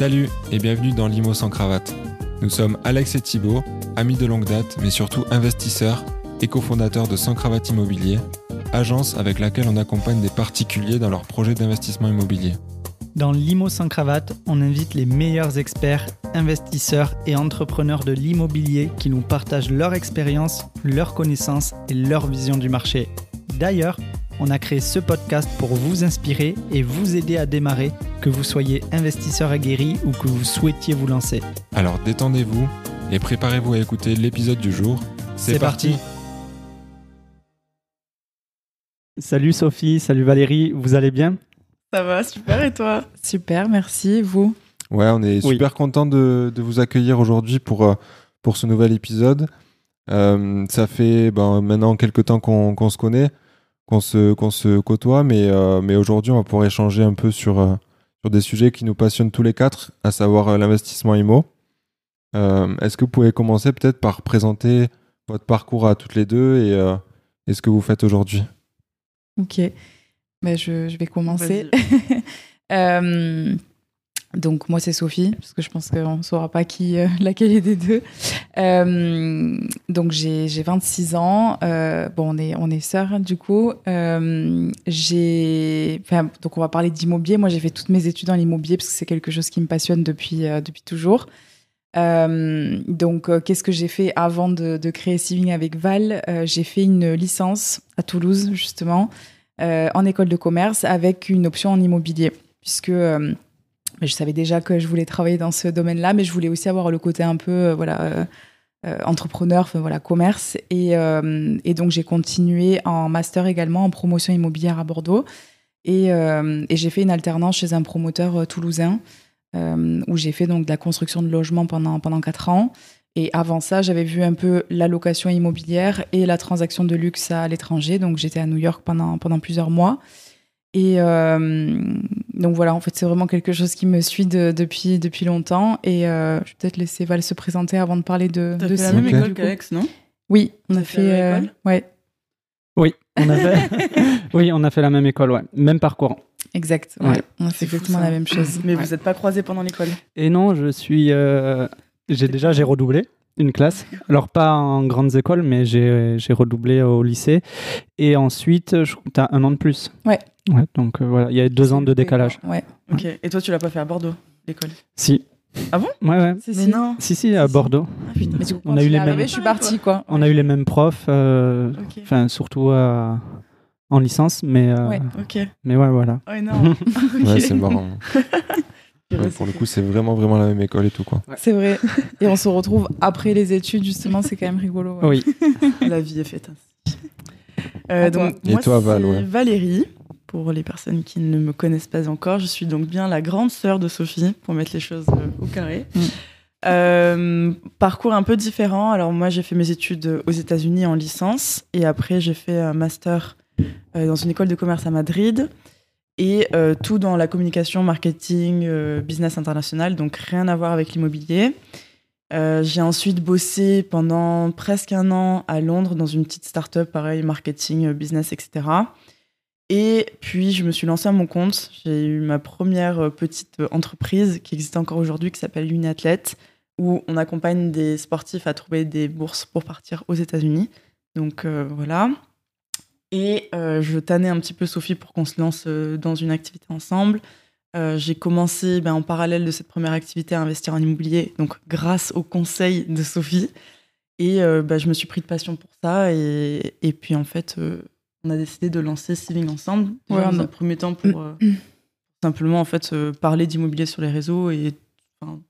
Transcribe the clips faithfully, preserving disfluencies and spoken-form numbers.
Salut et bienvenue dans l'Imo Sans Cravate. Nous sommes Alex et Thibault, amis de longue date, mais surtout investisseurs et cofondateurs de Sans Cravate Immobilier, agence avec laquelle on accompagne des particuliers dans leurs projets d'investissement immobilier. Dans l'Imo Sans Cravate, on invite les meilleurs experts, investisseurs et entrepreneurs de l'immobilier qui nous partagent leur expérience, leurs connaissances et leur vision du marché. D'ailleurs, on a créé ce podcast pour vous inspirer et vous aider à démarrer, que vous soyez investisseur aguerri ou que vous souhaitiez vous lancer. Alors détendez-vous et préparez-vous à écouter l'épisode du jour. C'est, C'est parti. parti Salut Sophie, salut Valérie, vous allez bien ? Ça va, super, et toi ? Super, merci, vous ? Ouais, on est oui. super content de, de vous accueillir aujourd'hui pour, pour ce nouvel épisode. Euh, ça fait ben, maintenant quelques temps qu'on, qu'on se connaît, qu'on se, qu'on se côtoie, mais, euh, mais aujourd'hui, on va pouvoir échanger un peu sur, euh, sur des sujets qui nous passionnent tous les quatre, à savoir euh, l'investissement I M O. Euh, est-ce que vous pouvez commencer peut-être par présenter votre parcours à toutes les deux et, euh, et ce que vous faites aujourd'hui ? Ok. Ben je, je vais commencer. euh, donc, moi, c'est Sophie, parce que je pense qu'on ne saura pas qui, euh, laquelle est des deux. Euh, donc, j'ai, j'ai vingt-six ans. Euh, bon, on est, on est sœurs, du coup. Euh, j'ai, enfin, donc, on va parler d'immobilier. Moi, j'ai fait toutes mes études dans l'immobilier, parce que c'est quelque chose qui me passionne depuis, euh, depuis toujours. Euh, donc, euh, qu'est-ce que j'ai fait avant de, de créer Siving avec Val ? euh, J'ai fait une licence à Toulouse, justement. Euh, en école de commerce avec une option en immobilier, puisque euh, je savais déjà que je voulais travailler dans ce domaine-là, mais je voulais aussi avoir le côté un peu euh, voilà, euh, euh, entrepreneur, enfin, voilà, commerce. Et, euh, et donc, j'ai continué en master également en promotion immobilière à Bordeaux. Et, euh, et j'ai fait une alternance chez un promoteur euh, toulousain euh, où j'ai fait donc, de la construction de logements pendant, pendant quatre ans. Et avant ça, j'avais vu un peu la location immobilière et la transaction de luxe à l'étranger. Donc, j'étais à New York pendant, pendant plusieurs mois. Et euh, donc, voilà, en fait, c'est vraiment quelque chose qui me suit de, depuis, depuis longtemps. Et euh, je vais peut-être laisser Val se présenter avant de parler de ça. Tu as fait la même école qu'Alex, non ? Oui, on a fait... fait euh, ouais. Oui, on a fait... oui, on a fait la même école, ouais. Même parcours. Exact, ouais. ouais. On a fait c'est exactement fou, la même chose. Mais ouais. vous n'êtes pas croisés pendant l'école ? Et non, je suis... Euh... J'ai déjà j'ai redoublé une classe, alors pas en grandes écoles, mais j'ai, j'ai redoublé au lycée. Et ensuite, je, t'as un an de plus. Ouais. Ouais. Donc euh, voilà, il y a deux ans de décalage. Ouais. Ok. Et toi, tu l'as pas fait à Bordeaux, l'école ? Si. Ah bon ? Ouais, ouais. Si, si. Non. Si, si, à Bordeaux. Ah, putain. Mais du coup, on a eu les mêmes. Je suis partie, quoi. On a eu les mêmes profs, enfin euh, okay. surtout euh, en licence, mais. Euh, ouais. Ok. Mais ouais, voilà. Oh, énorme. okay. Ouais, c'est marrant. Ouais, pour le coup, c'est vraiment, vraiment la même école et tout, quoi. Ouais. C'est vrai. Et on se retrouve après les études, justement, c'est quand même rigolo. Ouais. Oui. La vie est faite ainsi. Euh, donc, et moi, toi, c'est Val, ouais. Valérie, pour les personnes qui ne me connaissent pas encore. Je suis donc bien la grande sœur de Sophie, pour mettre les choses au carré. Mmh. Euh, parcours un peu différent. Alors, moi, j'ai fait mes études aux États-Unis en licence. Et après, j'ai fait un master euh, dans une école de commerce à Madrid. Et euh, tout dans la communication, marketing, euh, business international, donc rien à voir avec l'immobilier. Euh, j'ai ensuite bossé pendant presque un an à Londres dans une petite start-up, pareil, marketing, business, et cetera. Et puis, je me suis lancée à mon compte. J'ai eu ma première petite entreprise qui existe encore aujourd'hui, qui s'appelle Uniathlète, où on accompagne des sportifs à trouver des bourses pour partir aux États-Unis. Donc, euh, voilà. Et euh, je tannais un petit peu Sophie pour qu'on se lance euh, dans une activité ensemble. Euh, j'ai commencé ben, en parallèle de cette première activité à investir en immobilier, donc grâce aux conseils de Sophie. Et euh, ben, je me suis pris de passion pour ça. Et, et puis en fait, euh, on a décidé de lancer Siving ensemble. Déjà, ouais, dans un premier temps pour euh, simplement en fait, euh, parler d'immobilier sur les réseaux et enfin,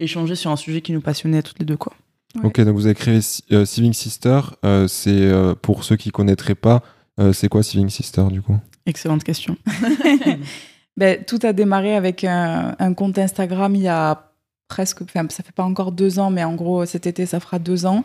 échanger sur un sujet qui nous passionnait à toutes les deux, quoi. Ouais. Ok, donc vous avez créé euh, Siving Sister. Euh, c'est, euh, pour ceux qui ne connaîtraient pas, Euh, c'est quoi Siving Sister, du coup ? Excellente question. ben, tout a démarré avec un, un compte Instagram il y a presque... Enfin, ça fait pas encore deux ans, mais en gros, cet été, ça fera deux ans,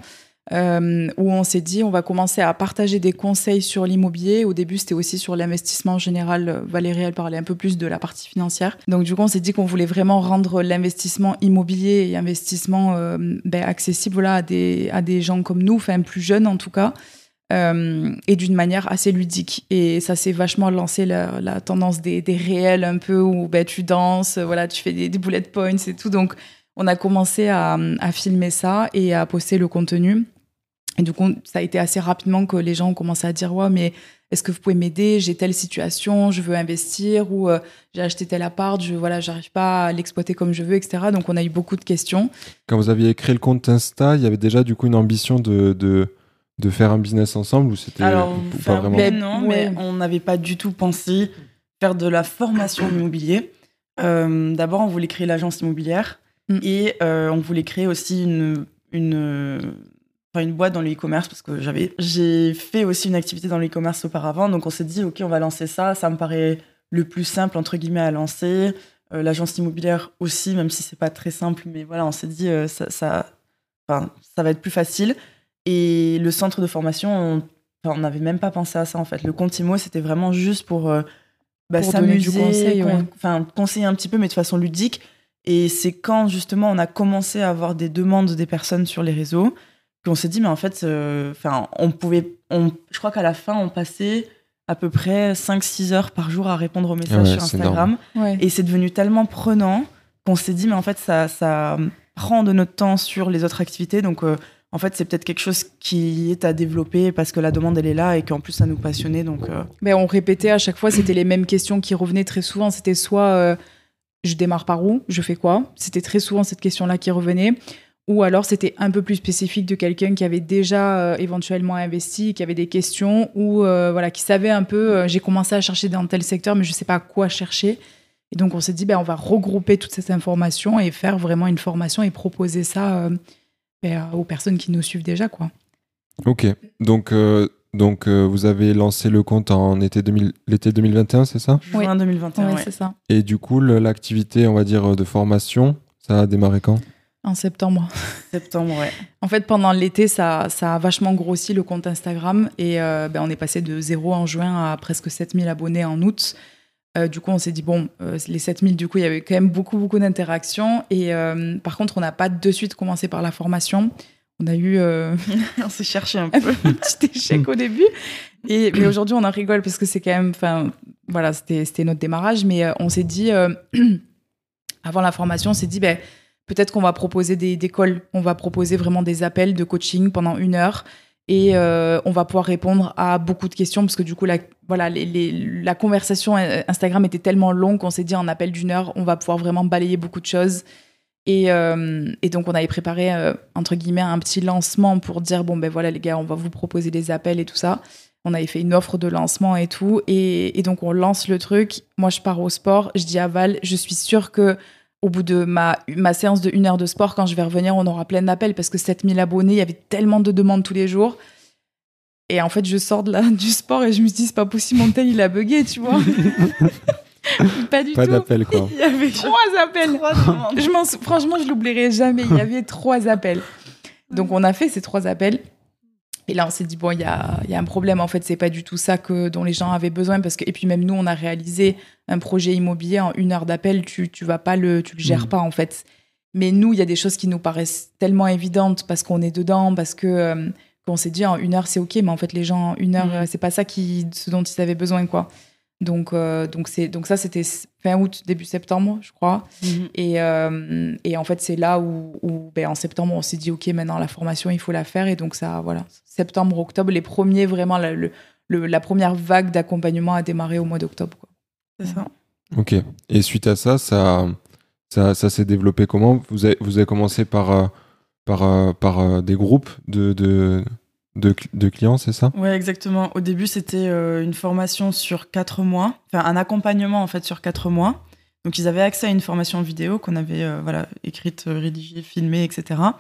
euh, où on s'est dit, on va commencer à partager des conseils sur l'immobilier. Au début, c'était aussi sur l'investissement en général. Valérie, elle parlait un peu plus de la partie financière. Donc, du coup, on s'est dit qu'on voulait vraiment rendre l'investissement immobilier et investissement euh, ben, accessible voilà, à, des, à des gens comme nous, enfin, plus jeunes en tout cas. euh, et d'une manière assez ludique. Et ça s'est vachement lancé la, la tendance des, des réels un peu où ben, tu danses, voilà, tu fais des, des bullet points et tout. Donc, on a commencé à, à filmer ça et à poster le contenu. Et du coup, ça a été assez rapidement que les gens ont commencé à dire « Ouais, mais est-ce que vous pouvez m'aider? J'ai telle situation, je veux investir ou euh, j'ai acheté tel appart, je voilà, j'arrive pas à l'exploiter comme je veux, et cetera » Donc, on a eu beaucoup de questions. Quand vous aviez créé le compte Insta, il y avait déjà du coup une ambition de... de... de faire un business ensemble ou c'était Alors, pas vraiment... Ben non, mais ouais. on n'avait pas du tout pensé faire de la formation immobilier. Euh, d'abord, on voulait créer l'agence immobilière mm. et euh, on voulait créer aussi une, une, une boîte dans le e-commerce parce que j'avais, j'ai fait aussi une activité dans le e-commerce auparavant. Donc, on s'est dit, OK, on va lancer ça. Ça me paraît le plus simple, entre guillemets, à lancer. Euh, l'agence immobilière aussi, même si c'est pas très simple. Mais voilà, on s'est dit, euh, ça, ça, ça va être plus facile. Et le centre de formation, on enfin, n'avait même pas pensé à ça, en fait. Le compte Imo, c'était vraiment juste pour, euh, bah, pour s'amuser, donner du conseil, con- ouais. enfin, conseiller un petit peu, mais de façon ludique. Et c'est quand, justement, on a commencé à avoir des demandes des personnes sur les réseaux qu'on s'est dit, mais en fait, euh, on pouvait... On, je crois qu'à la fin, on passait à peu près cinq six heures par jour à répondre aux messages ouais, sur Instagram. Ouais. Et c'est devenu tellement prenant qu'on s'est dit, mais en fait, ça, ça prend de notre temps sur les autres activités, donc... Euh, En fait, c'est peut-être quelque chose qui est à développer parce que la demande, elle est là et qu'en plus, ça nous passionnait. Donc, euh... Mais on répétait à chaque fois, c'était les mêmes questions qui revenaient très souvent. C'était soit euh, je démarre par où, je fais quoi ? C'était très souvent cette question-là qui revenait. Ou alors, c'était un peu plus spécifique de quelqu'un qui avait déjà euh, éventuellement investi, qui avait des questions ou euh, voilà, qui savait un peu, euh, j'ai commencé à chercher dans tel secteur, mais je ne sais pas à quoi chercher. Et donc, on s'est dit, ben, on va regrouper toute cette information et faire vraiment une formation et proposer ça... Euh, aux personnes qui nous suivent déjà, quoi. Ok, donc, euh, donc euh, vous avez lancé le compte en été deux mille, l'été deux mille vingt et un, c'est ça ? Oui, en deux mille vingt et un, ouais, ouais. c'est ça. Et du coup, le, l'activité, on va dire, de formation, ça a démarré quand ? En septembre. Septembre, ouais. En fait, pendant l'été, ça, ça a vachement grossi le compte Instagram et euh, ben, on est passé de zéro en juin à presque sept mille abonnés en août. Euh, du coup, on s'est dit, bon, euh, les sept mille, du coup, il y avait quand même beaucoup, beaucoup d'interactions. Et euh, par contre, on n'a pas de suite commencé par la formation. On a eu... Euh... on s'est cherché un peu. un petit échec au début. Et, mais aujourd'hui, on en rigole parce que c'est quand même... Enfin, voilà, c'était, c'était notre démarrage. Mais euh, on s'est dit... Euh, avant la formation, on s'est dit, ben, peut-être qu'on va proposer des, des calls. On va proposer vraiment des appels de coaching pendant une heure. Et euh, on va pouvoir répondre à beaucoup de questions parce que du coup, la, voilà, les, les, la conversation Instagram était tellement longue qu'on s'est dit en appel d'une heure, on va pouvoir vraiment balayer beaucoup de choses. Et, euh, et donc, on avait préparé, euh, entre guillemets, un petit lancement pour dire, bon, ben voilà les gars, on va vous proposer des appels et tout ça. On avait fait une offre de lancement et tout. Et, et donc, on lance le truc. Moi, je pars au sport. Je dis à Val, je suis sûre que... Au bout de ma, ma séance de une heure de sport, quand je vais revenir, on aura plein d'appels parce que sept mille abonnés, il y avait tellement de demandes tous les jours. Et en fait, je sors de là, du sport et je me dis, c'est pas possible, mon tel, il a bugué, tu vois. pas du pas tout. Pas d'appels, quoi. Il y avait trois appels. Trois demandes. Je m'en, franchement, je l'oublierai jamais. Il y avait trois appels. Donc, on a fait ces trois appels. Et là, on s'est dit, bon, il y a, y a un problème. En fait, c'est pas du tout ça que, dont les gens avaient besoin. Parce que, et puis, même nous, on a réalisé un projet immobilier en une heure d'appel. Tu tu vas pas le, tu le gères mmh. pas, en fait. Mais nous, il y a des choses qui nous paraissent tellement évidentes parce qu'on est dedans, parce que, euh, qu'on s'est dit, en une heure, c'est OK. Mais en fait, les gens, en une heure, mmh. c'est pas ça qui, ce dont ils avaient besoin, quoi. Donc, euh, donc, c'est, donc ça, c'était fin août, début septembre, je crois. Mmh. Et, euh, et en fait, c'est là où, où ben, en septembre, on s'est dit, OK, maintenant, la formation, il faut la faire. Et donc, ça, voilà, septembre, octobre, les premiers, vraiment, la, le, la première vague d'accompagnement a démarré au mois d'octobre, quoi. C'est ça. OK. Et suite à ça, ça, ça, ça s'est développé comment ? Vous avez, vous avez commencé par, par, par des groupes de... de... De, de clients, c'est ça ? Oui, exactement. Au début, c'était euh, une formation sur quatre mois, enfin un accompagnement en fait sur quatre mois. Donc, ils avaient accès à une formation vidéo qu'on avait euh, voilà, écrite, rédigée, filmée, et cetera.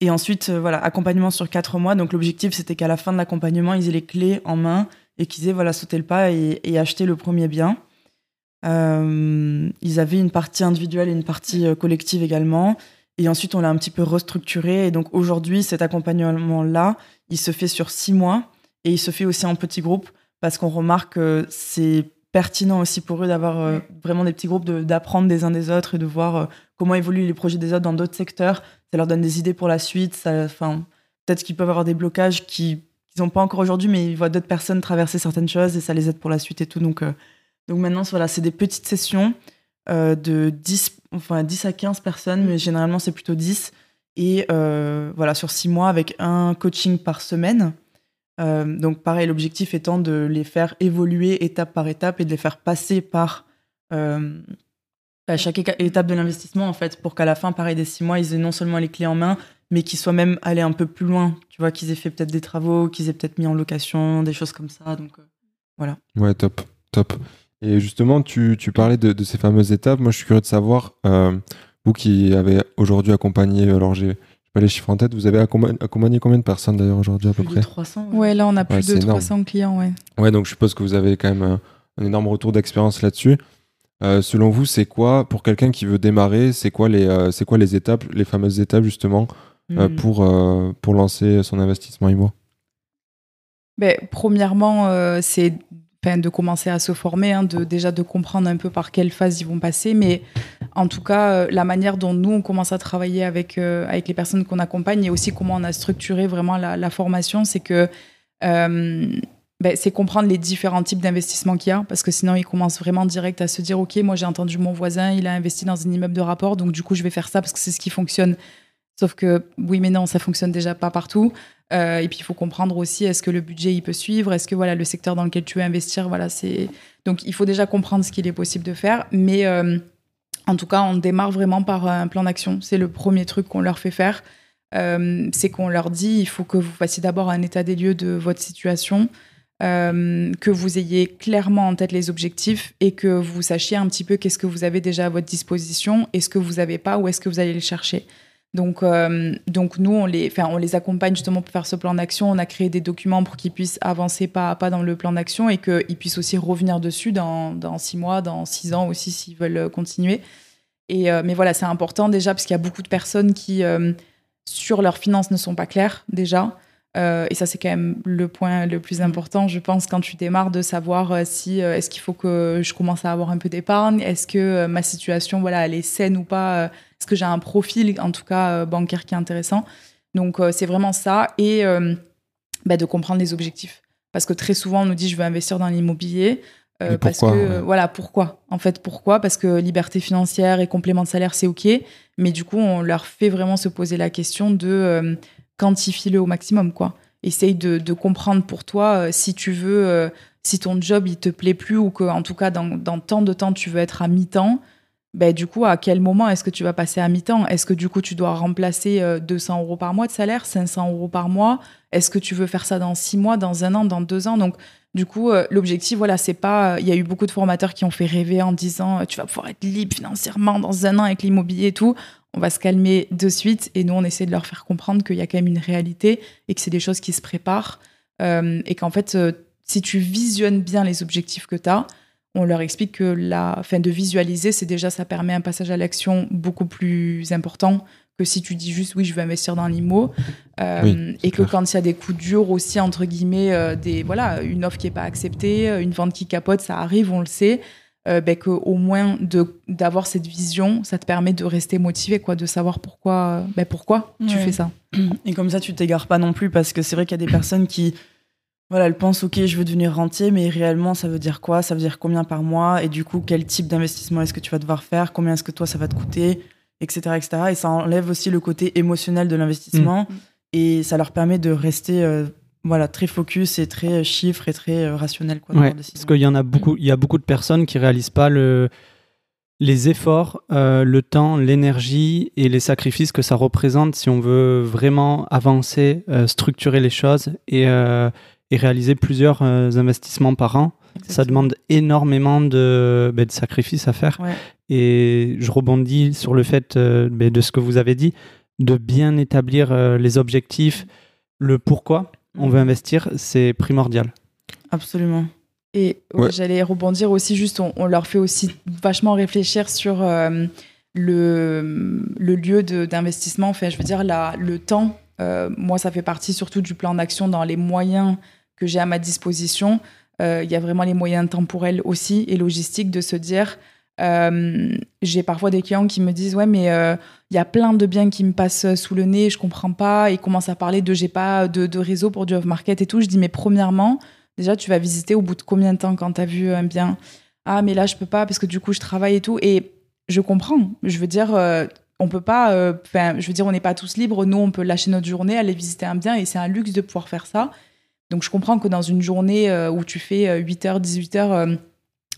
Et ensuite, euh, voilà, accompagnement sur quatre mois. Donc, l'objectif, c'était qu'à la fin de l'accompagnement, ils aient les clés en main et qu'ils aient voilà, sauté le pas et, et acheté le premier bien. Euh, ils avaient une partie individuelle et une partie euh, collective également. Et ensuite, on l'a un petit peu restructuré. Et donc, aujourd'hui, cet accompagnement-là, il se fait sur six mois et il se fait aussi en petits groupes parce qu'on remarque que c'est pertinent aussi pour eux d'avoir euh, vraiment des petits groupes, de, d'apprendre des uns des autres et de voir euh, comment évoluent les projets des autres dans d'autres secteurs. Ça leur donne des idées pour la suite. Ça, 'fin, peut-être qu'ils peuvent avoir des blocages qui, qu'ils n'ont pas encore aujourd'hui, mais ils voient d'autres personnes traverser certaines choses et ça les aide pour la suite et tout. Donc, euh, donc maintenant, voilà, c'est des petites sessions euh, de dix, enfin, dix à quinze personnes, mais généralement, c'est plutôt dix. Et euh, voilà, sur six mois, avec un coaching par semaine. Euh, donc pareil, l'objectif étant de les faire évoluer étape par étape et de les faire passer par euh, à chaque étape de l'investissement, en fait, pour qu'à la fin, pareil, des six mois, ils aient non seulement les clés en main, mais qu'ils soient même allés un peu plus loin, tu vois, qu'ils aient fait peut-être des travaux, qu'ils aient peut-être mis en location, des choses comme ça, donc euh, voilà. Ouais, top, top. Et justement, tu, tu parlais de, de ces fameuses étapes. Moi, je suis curieux de savoir, euh, vous qui avez aujourd'hui accompagné, alors j'ai pas les chiffres en tête, vous avez accompagné combien de personnes d'ailleurs aujourd'hui à peu près ? Plus de trois cents. Ouais, ouais là on a plus ouais, de trois cents énorme. Clients, ouais. Ouais, donc je suppose que vous avez quand même un, un énorme retour d'expérience là-dessus. Euh, selon vous, c'est quoi, pour quelqu'un qui veut démarrer, c'est quoi les, euh, c'est quoi les étapes, les fameuses étapes justement mmh. euh, pour, euh, pour lancer son investissement immo ? Ben, premièrement, euh, c'est de commencer à se former, hein, de, déjà de comprendre un peu par quelle phase ils vont passer, mais en tout cas, la manière dont nous, on commence à travailler avec, euh, avec les personnes qu'on accompagne et aussi comment on a structuré vraiment la, la formation, c'est que euh, ben, c'est comprendre les différents types d'investissements qu'il y a, parce que sinon, ils commencent vraiment direct à se dire « Ok, moi, j'ai entendu mon voisin, il a investi dans un immeuble de rapport, donc du coup, je vais faire ça parce que c'est ce qui fonctionne. » Sauf que, oui, mais non, ça fonctionne déjà pas partout. Euh, et puis, il faut comprendre aussi, est-ce que le budget, il peut suivre ? Est-ce que voilà, le secteur dans lequel tu veux investir, voilà, c'est... Donc, il faut déjà comprendre ce qu'il est possible de faire. Mais euh, en tout cas, on démarre vraiment par un plan d'action. C'est le premier truc qu'on leur fait faire. Euh, c'est qu'on leur dit, il faut que vous fassiez d'abord un état des lieux de votre situation, euh, que vous ayez clairement en tête les objectifs et que vous sachiez un petit peu qu'est-ce que vous avez déjà à votre disposition, est-ce que vous n'avez pas, où est-ce que vous allez le chercher ? Donc, euh, donc nous, on les, enfin, on les accompagne justement pour faire ce plan d'action. On a créé des documents pour qu'ils puissent avancer pas à pas dans le plan d'action et qu'ils puissent aussi revenir dessus dans, dans six mois, dans six ans aussi, s'ils veulent continuer. Et, euh, mais voilà, c'est important déjà parce qu'il y a beaucoup de personnes qui, euh, sur leurs finances, ne sont pas claires déjà. Euh, et ça, c'est quand même le point le plus important, je pense, quand tu démarres, de savoir si euh, est-ce qu'il faut que je commence à avoir un peu d'épargne, est-ce que euh, ma situation, voilà, elle est saine ou pas, euh, est-ce que j'ai un profil, en tout cas, euh, bancaire qui est intéressant. Donc, euh, c'est vraiment ça. Et euh, bah, de comprendre les objectifs. Parce que très souvent, on nous dit, je veux investir dans l'immobilier. Euh, parce que, euh, voilà, pourquoi ? En fait, pourquoi ? Parce que liberté financière et complément de salaire, c'est OK. Mais du coup, on leur fait vraiment se poser la question de... Euh, quantifie-le au maximum, quoi. Essaye de, de comprendre pour toi euh, si tu veux, euh, si ton job, il te plaît plus ou que, en tout cas, dans, dans tant de temps, tu veux être à mi-temps, ben, du coup, à quel moment est-ce que tu vas passer à mi-temps ? Est-ce que, du coup, tu dois remplacer euh, deux cents euros par mois de salaire, cinq cents euros par mois ? Est-ce que tu veux faire ça dans six mois, dans un an, dans deux ans ? Donc, du coup, euh, l'objectif, voilà, c'est pas... Il euh, y a eu beaucoup de formateurs qui ont fait rêver en disant euh, « Tu vas pouvoir être libre financièrement dans un an avec l'immobilier et tout ». On va se calmer de suite et nous, on essaie de leur faire comprendre qu'il y a quand même une réalité et que c'est des choses qui se préparent euh, et qu'en fait, euh, si tu visionnes bien les objectifs que tu as, on leur explique que la, enfin, de visualiser, c'est déjà, ça permet un passage à l'action beaucoup plus important que si tu dis juste « oui, je veux investir dans l'immo euh, ». Oui, et que clair. Quand il y a des coups durs aussi, entre guillemets, euh, des, voilà, une offre qui n'est pas acceptée, une vente qui capote, ça arrive, on le sait. Euh, ben, qu'au moins de, d'avoir cette vision, ça te permet de rester motivé, quoi, de savoir pourquoi, ben pourquoi ouais. tu fais ça. Et comme ça, tu t'égares pas non plus, parce que c'est vrai qu'il y a des personnes qui, voilà, elles pensent « Ok, je veux devenir rentier », mais réellement, ça veut dire quoi ? Ça veut dire combien par mois ? Et du coup, quel type d'investissement est-ce que tu vas devoir faire ? Combien est-ce que toi, ça va te coûter ? Etc, et cetera. Et ça enlève aussi le côté émotionnel de l'investissement mmh. et ça leur permet de rester... Euh, Voilà, très focus et très chiffre et très rationnel. Quoi, ouais, parce qu'il y en a beaucoup, il y a beaucoup de personnes qui ne réalisent pas le, les efforts, euh, le temps, l'énergie et les sacrifices que ça représente si on veut vraiment avancer, euh, structurer les choses et, euh, et réaliser plusieurs euh, investissements par an. Exactement. Ça demande énormément de, bah, de sacrifices à faire. Ouais. Et je rebondis sur le fait euh, bah, de ce que vous avez dit, de bien établir euh, les objectifs, le pourquoi. On veut investir, c'est primordial. Absolument. Et ouais, ouais. j'allais rebondir aussi, juste, on, on leur fait aussi vachement réfléchir sur euh, le, le lieu de, d'investissement. Enfin, je veux dire, la, le temps, euh, moi, ça fait partie surtout du plan d'action dans les moyens que j'ai à ma disposition. Il euh, y a vraiment les moyens temporels aussi et logistiques de se dire Euh, j'ai parfois des clients qui me disent « Ouais, mais il euh, y a plein de biens qui me passent sous le nez, je comprends pas. » Et commencent à parler de « J'ai pas de, de réseau pour du off-market et tout. » Je dis « Mais premièrement, déjà, tu vas visiter au bout de combien de temps quand tu as vu un bien ? » « Ah, mais là, je peux pas parce que du coup, je travaille et tout. » Et je comprends. Je veux dire, euh, on peut pas... Euh, je veux dire, on n'est pas tous libres. Nous, on peut lâcher notre journée, aller visiter un bien et c'est un luxe de pouvoir faire ça. Donc, je comprends que dans une journée euh, où tu fais euh, huit heures, dix-huit heures... Euh,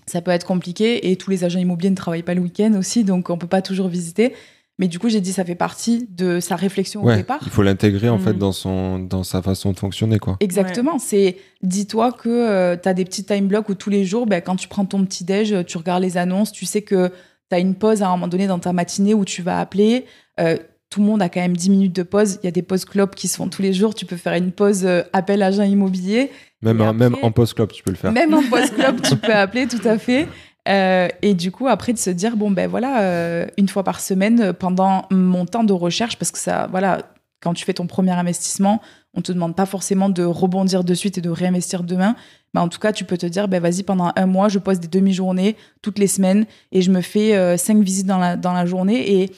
ça peut être compliqué et tous les agents immobiliers ne travaillent pas le week-end aussi, donc on peut pas toujours visiter. Mais du coup, j'ai dit ça fait partie de sa réflexion ouais, au départ. Il faut l'intégrer en mmh. fait dans son dans sa façon de fonctionner quoi. Exactement. Ouais. C'est dis-toi que euh, tu as des petits time blocks où tous les jours, ben, quand tu prends ton petit déj, tu regardes les annonces, tu sais que tu as une pause à un moment donné dans ta matinée où tu vas appeler. Euh, tout le monde a quand même dix minutes de pause. Il y a des pauses clopes qui se font tous les jours. Tu peux faire une pause euh, appel agent immobilier. Même, après, même en post-clope, tu peux le faire. Même en post-clope, tu peux appeler, tout à fait. Euh, et du coup, après, de se dire, bon, ben voilà, euh, une fois par semaine, pendant mon temps de recherche, parce que ça, voilà, quand tu fais ton premier investissement, on ne te demande pas forcément de rebondir de suite et de réinvestir demain. Ben, en tout cas, tu peux te dire, ben vas-y, pendant un mois, je pose des demi-journées toutes les semaines et je me fais euh, cinq visites dans la, dans la journée. Et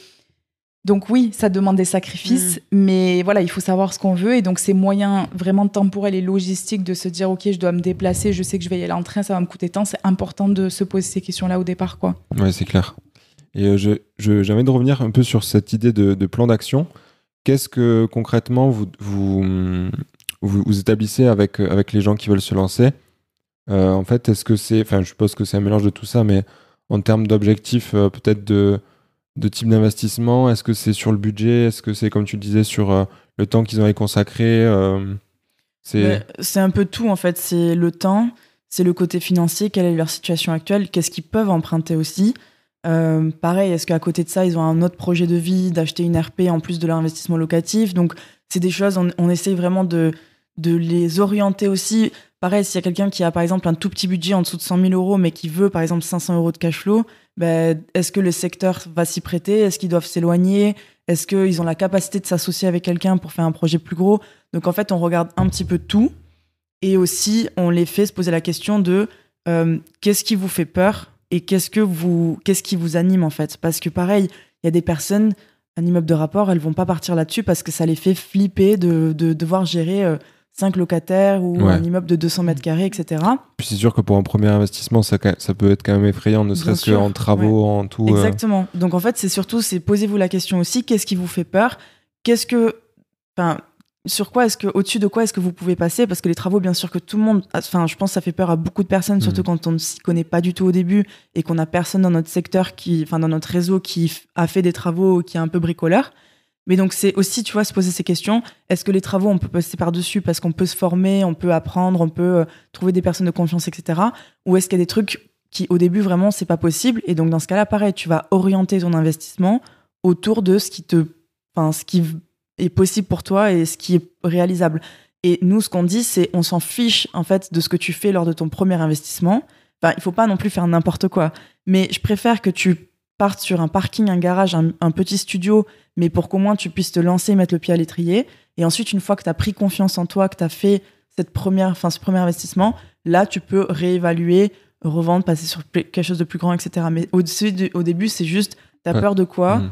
donc oui, ça demande des sacrifices, mmh. mais voilà, il faut savoir ce qu'on veut. Et donc ces moyens vraiment temporels et logistiques de se dire « Ok, je dois me déplacer, je sais que je vais y aller en train, ça va me coûter tant », c'est important de se poser ces questions-là au départ, quoi. Ouais, c'est clair. Et euh, je, je, j'ai envie de revenir un peu sur cette idée de, de plan d'action. Qu'est-ce que concrètement vous, vous, vous, vous établissez avec, avec les gens qui veulent se lancer euh, En fait, est-ce que c'est... Enfin, je suppose que c'est un mélange de tout ça, mais en termes d'objectifs, euh, peut-être de... de type d'investissement, est-ce que c'est sur le budget, est-ce que c'est, comme tu le disais, sur euh, le temps qu'ils ont à y consacrer euh, c'est... c'est un peu tout, en fait. C'est le temps, c'est le côté financier, quelle est leur situation actuelle, qu'est-ce qu'ils peuvent emprunter aussi. Euh, pareil, est-ce qu'à côté de ça, ils ont un autre projet de vie, d'acheter une R P en plus de leur investissement locatif. Donc, c'est des choses, on, on essaye vraiment de, de les orienter aussi. Pareil, s'il y a quelqu'un qui a, par exemple, un tout petit budget en dessous de cent mille euros, mais qui veut, par exemple, cinq cents euros de cash flow, ben, est-ce que le secteur va s'y prêter ? Est-ce qu'ils doivent s'éloigner ? Est-ce qu'ils ont la capacité de s'associer avec quelqu'un pour faire un projet plus gros ? Donc en fait, on regarde un petit peu tout et aussi on les fait se poser la question de euh, qu'est-ce qui vous fait peur et qu'est-ce que vous, qu'est-ce qui vous anime en fait ? Parce que pareil, il y a des personnes, un immeuble de rapport, elles vont pas partir là-dessus parce que ça les fait flipper de, de, de devoir gérer... Euh, cinq locataires ou ouais. un immeuble de deux cents mètres carrés, et cetera. Puis c'est sûr que pour un premier investissement, ça, ça peut être quand même effrayant, ne serait-ce qu'en travaux, ouais. en tout. Exactement. Euh... Donc en fait, c'est surtout, c'est posez-vous la question aussi, qu'est-ce qui vous fait peur ? Qu'est-ce que, enfin, sur quoi est-ce que, au-dessus de quoi est-ce que vous pouvez passer ? Parce que les travaux, bien sûr que tout le monde, enfin, je pense que ça fait peur à beaucoup de personnes, surtout mmh. quand on ne s'y connaît pas du tout au début et qu'on n'a personne dans notre secteur qui, enfin, dans notre réseau qui a fait des travaux, qui est un peu bricoleur. Mais donc, c'est aussi, tu vois, se poser ces questions. Est-ce que les travaux, on peut passer par-dessus parce qu'on peut se former, on peut apprendre, on peut euh, trouver des personnes de confiance, et cetera. Ou est-ce qu'il y a des trucs qui, au début, vraiment, c'est pas possible ? Et donc, dans ce cas-là, pareil, tu vas orienter ton investissement autour de ce qui, te, ce qui est possible pour toi et ce qui est réalisable. Et nous, ce qu'on dit, c'est on s'en fiche, en fait, de ce que tu fais lors de ton premier investissement. Enfin, il faut pas non plus faire n'importe quoi. Mais je préfère que tu partes sur un parking, un garage, un, un petit studio, mais pour qu'au moins tu puisses te lancer, mettre le pied à l'étrier. Et ensuite, une fois que tu as pris confiance en toi, que tu as fait cette première, enfin, ce premier investissement, là, tu peux réévaluer, revendre, passer sur quelque chose de plus grand, et cetera. Mais au-dessus de, au début, c'est juste, tu as ouais. peur de quoi mmh.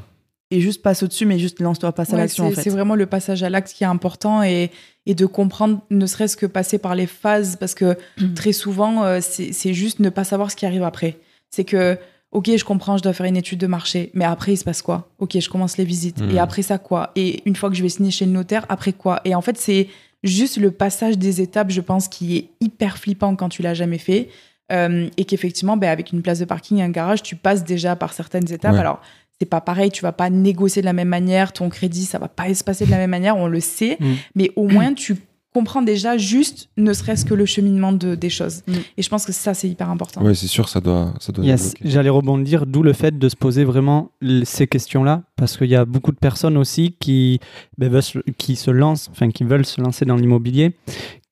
et juste passe au-dessus, mais juste lance-toi, passe ouais, à l'action. C'est, en fait. C'est vraiment le passage à l'acte qui est important et, et de comprendre, ne serait-ce que passer par les phases, parce que mmh. très souvent, c'est, c'est juste ne pas savoir ce qui arrive après. C'est que ok, je comprends, je dois faire une étude de marché, mais après, il se passe quoi ? Ok, je commence les visites, mmh. et après ça, quoi ? Et une fois que je vais signer chez le notaire, après quoi ? Et en fait, c'est juste le passage des étapes, je pense, qui est hyper flippant quand tu l'as jamais fait, euh, et qu'effectivement, bah, avec une place de parking et un garage, tu passes déjà par certaines étapes. Ouais. Alors, c'est pas pareil, tu vas pas négocier de la même manière, ton crédit, ça va pas se passer de la même manière, on le sait, mmh. mais au moins, tu comprends déjà juste, ne serait-ce que le cheminement de, des choses. Mm. Et je pense que ça, c'est hyper important. Oui, c'est sûr, ça doit... Ça doit yes. J'allais rebondir, d'où le fait de se poser vraiment ces questions-là, parce qu'il y a beaucoup de personnes aussi qui, ben, qui se lancent, enfin, qui veulent se lancer dans l'immobilier,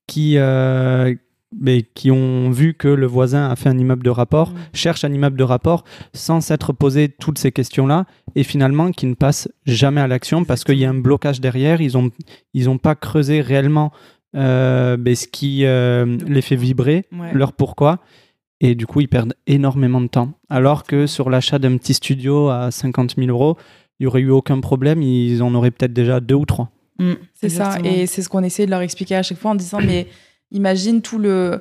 qui... Euh, mais qui ont vu que le voisin a fait un immeuble de rapport, mmh. cherche un immeuble de rapport sans s'être posé toutes ces questions-là et finalement qui ne passent jamais à l'action parce qu'il y a un blocage derrière. Ils n'ont ils ont pas creusé réellement euh, mais ce qui euh, les fait vibrer, ouais. leur pourquoi. et du coup ils perdent énormément de temps, alors que sur l'achat d'un petit studio à cinquante mille euros, il n'y aurait eu aucun problème, ils en auraient peut-être déjà deux ou trois. Mmh, c'est Exactement. Ça, et c'est ce qu'on essaie de leur expliquer à chaque fois en disant mais imagine tout le...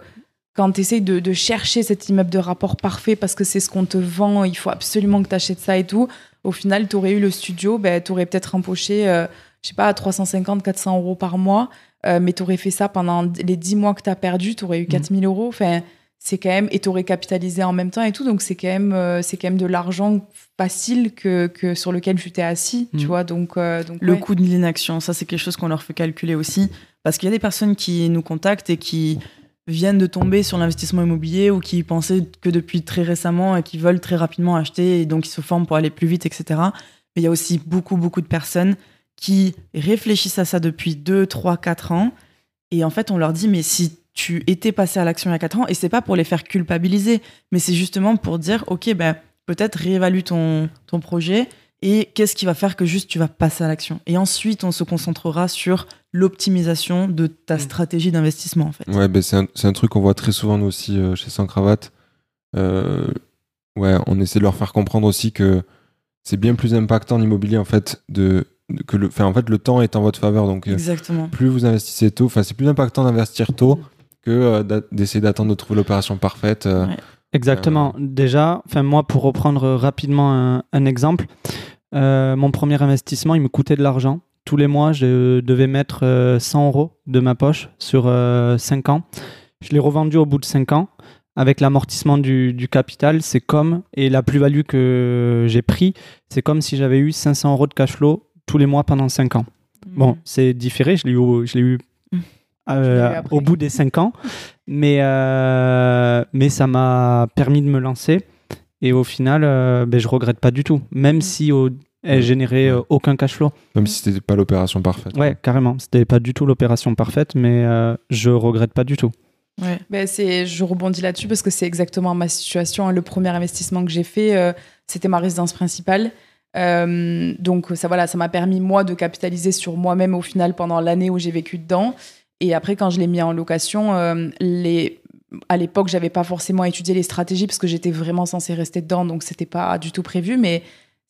Quand tu essayes de, de chercher cet immeuble de rapport parfait parce que c'est ce qu'on te vend, il faut absolument que tu achètes ça et tout, au final tu aurais eu le studio, ben, tu aurais peut-être empoché, euh, je sais pas, trois cent cinquante à quatre cents euros par mois, euh, mais tu aurais fait ça pendant les dix mois que tu as perdu, tu aurais eu quatre mille euros, enfin... C'est quand même, et t'aurais capitalisé en même temps et tout, donc c'est quand même, euh, c'est quand même de l'argent facile que, que sur lequel tu t'es assis, mmh. tu vois. Donc, euh, donc le ouais. coût de l'inaction, ça c'est quelque chose qu'on leur fait calculer aussi, parce qu'il y a des personnes qui nous contactent et qui viennent de tomber sur l'investissement immobilier ou qui pensaient que depuis très récemment et qui veulent très rapidement acheter et donc ils se forment pour aller plus vite, et cetera. Mais il y a aussi beaucoup, beaucoup de personnes qui réfléchissent à ça depuis deux, trois, quatre ans et en fait on leur dit mais si tu étais passé à l'action il y a quatre ans, et c'est pas pour les faire culpabiliser, mais c'est justement pour dire, ok, ben, peut-être réévalue ton, ton projet, et qu'est-ce qui va faire que juste tu vas passer à l'action. Et ensuite, on se concentrera sur l'optimisation de ta stratégie d'investissement, en fait. Ouais, ben c'est un, c'est un truc qu'on voit très souvent, nous aussi, euh, chez Sans Cravate. Euh, ouais, on essaie de leur faire comprendre aussi que c'est bien plus impactant l'immobilier, en fait, de... Que le, en fait, le temps est en votre faveur. Donc, Exactement. Plus vous investissez tôt, c'est plus impactant d'investir tôt que euh, d'a- d'essayer d'attendre de trouver l'opération parfaite. Euh, ouais. Exactement. Euh... Déjà, moi, pour reprendre rapidement un, un exemple, euh, mon premier investissement, il me coûtait de l'argent. Tous les mois, je devais mettre euh, cent euros de ma poche sur euh, cinq ans. Je l'ai revendu au bout de cinq ans. Avec l'amortissement du, du capital, c'est comme, et la plus-value que j'ai pris, c'est comme si j'avais eu cinq cents euros de cash flow tous les mois pendant cinq ans. Mmh. Bon, c'est différé, je l'ai eu, je l'ai eu, euh, je l'ai eu au bout des cinq ans, mais, euh, mais ça m'a permis de me lancer et au final, euh, ben, je ne regrette pas du tout, même mmh. si oh, elle générait euh, aucun cash flow. Même si ce n'était pas l'opération parfaite. Ouais, carrément, ce n'était pas du tout l'opération parfaite, mais euh, je ne regrette pas du tout. Ouais. Ben c'est, je rebondis là-dessus parce que c'est exactement ma situation. Le premier investissement que j'ai fait, euh, c'était ma résidence principale. Euh, donc ça, voilà, ça m'a permis moi de capitaliser sur moi-même au final pendant l'année où j'ai vécu dedans, et après quand je l'ai mis en location, euh, les... à l'époque j'avais pas forcément étudié les stratégies parce que j'étais vraiment censée rester dedans, donc c'était pas du tout prévu, mais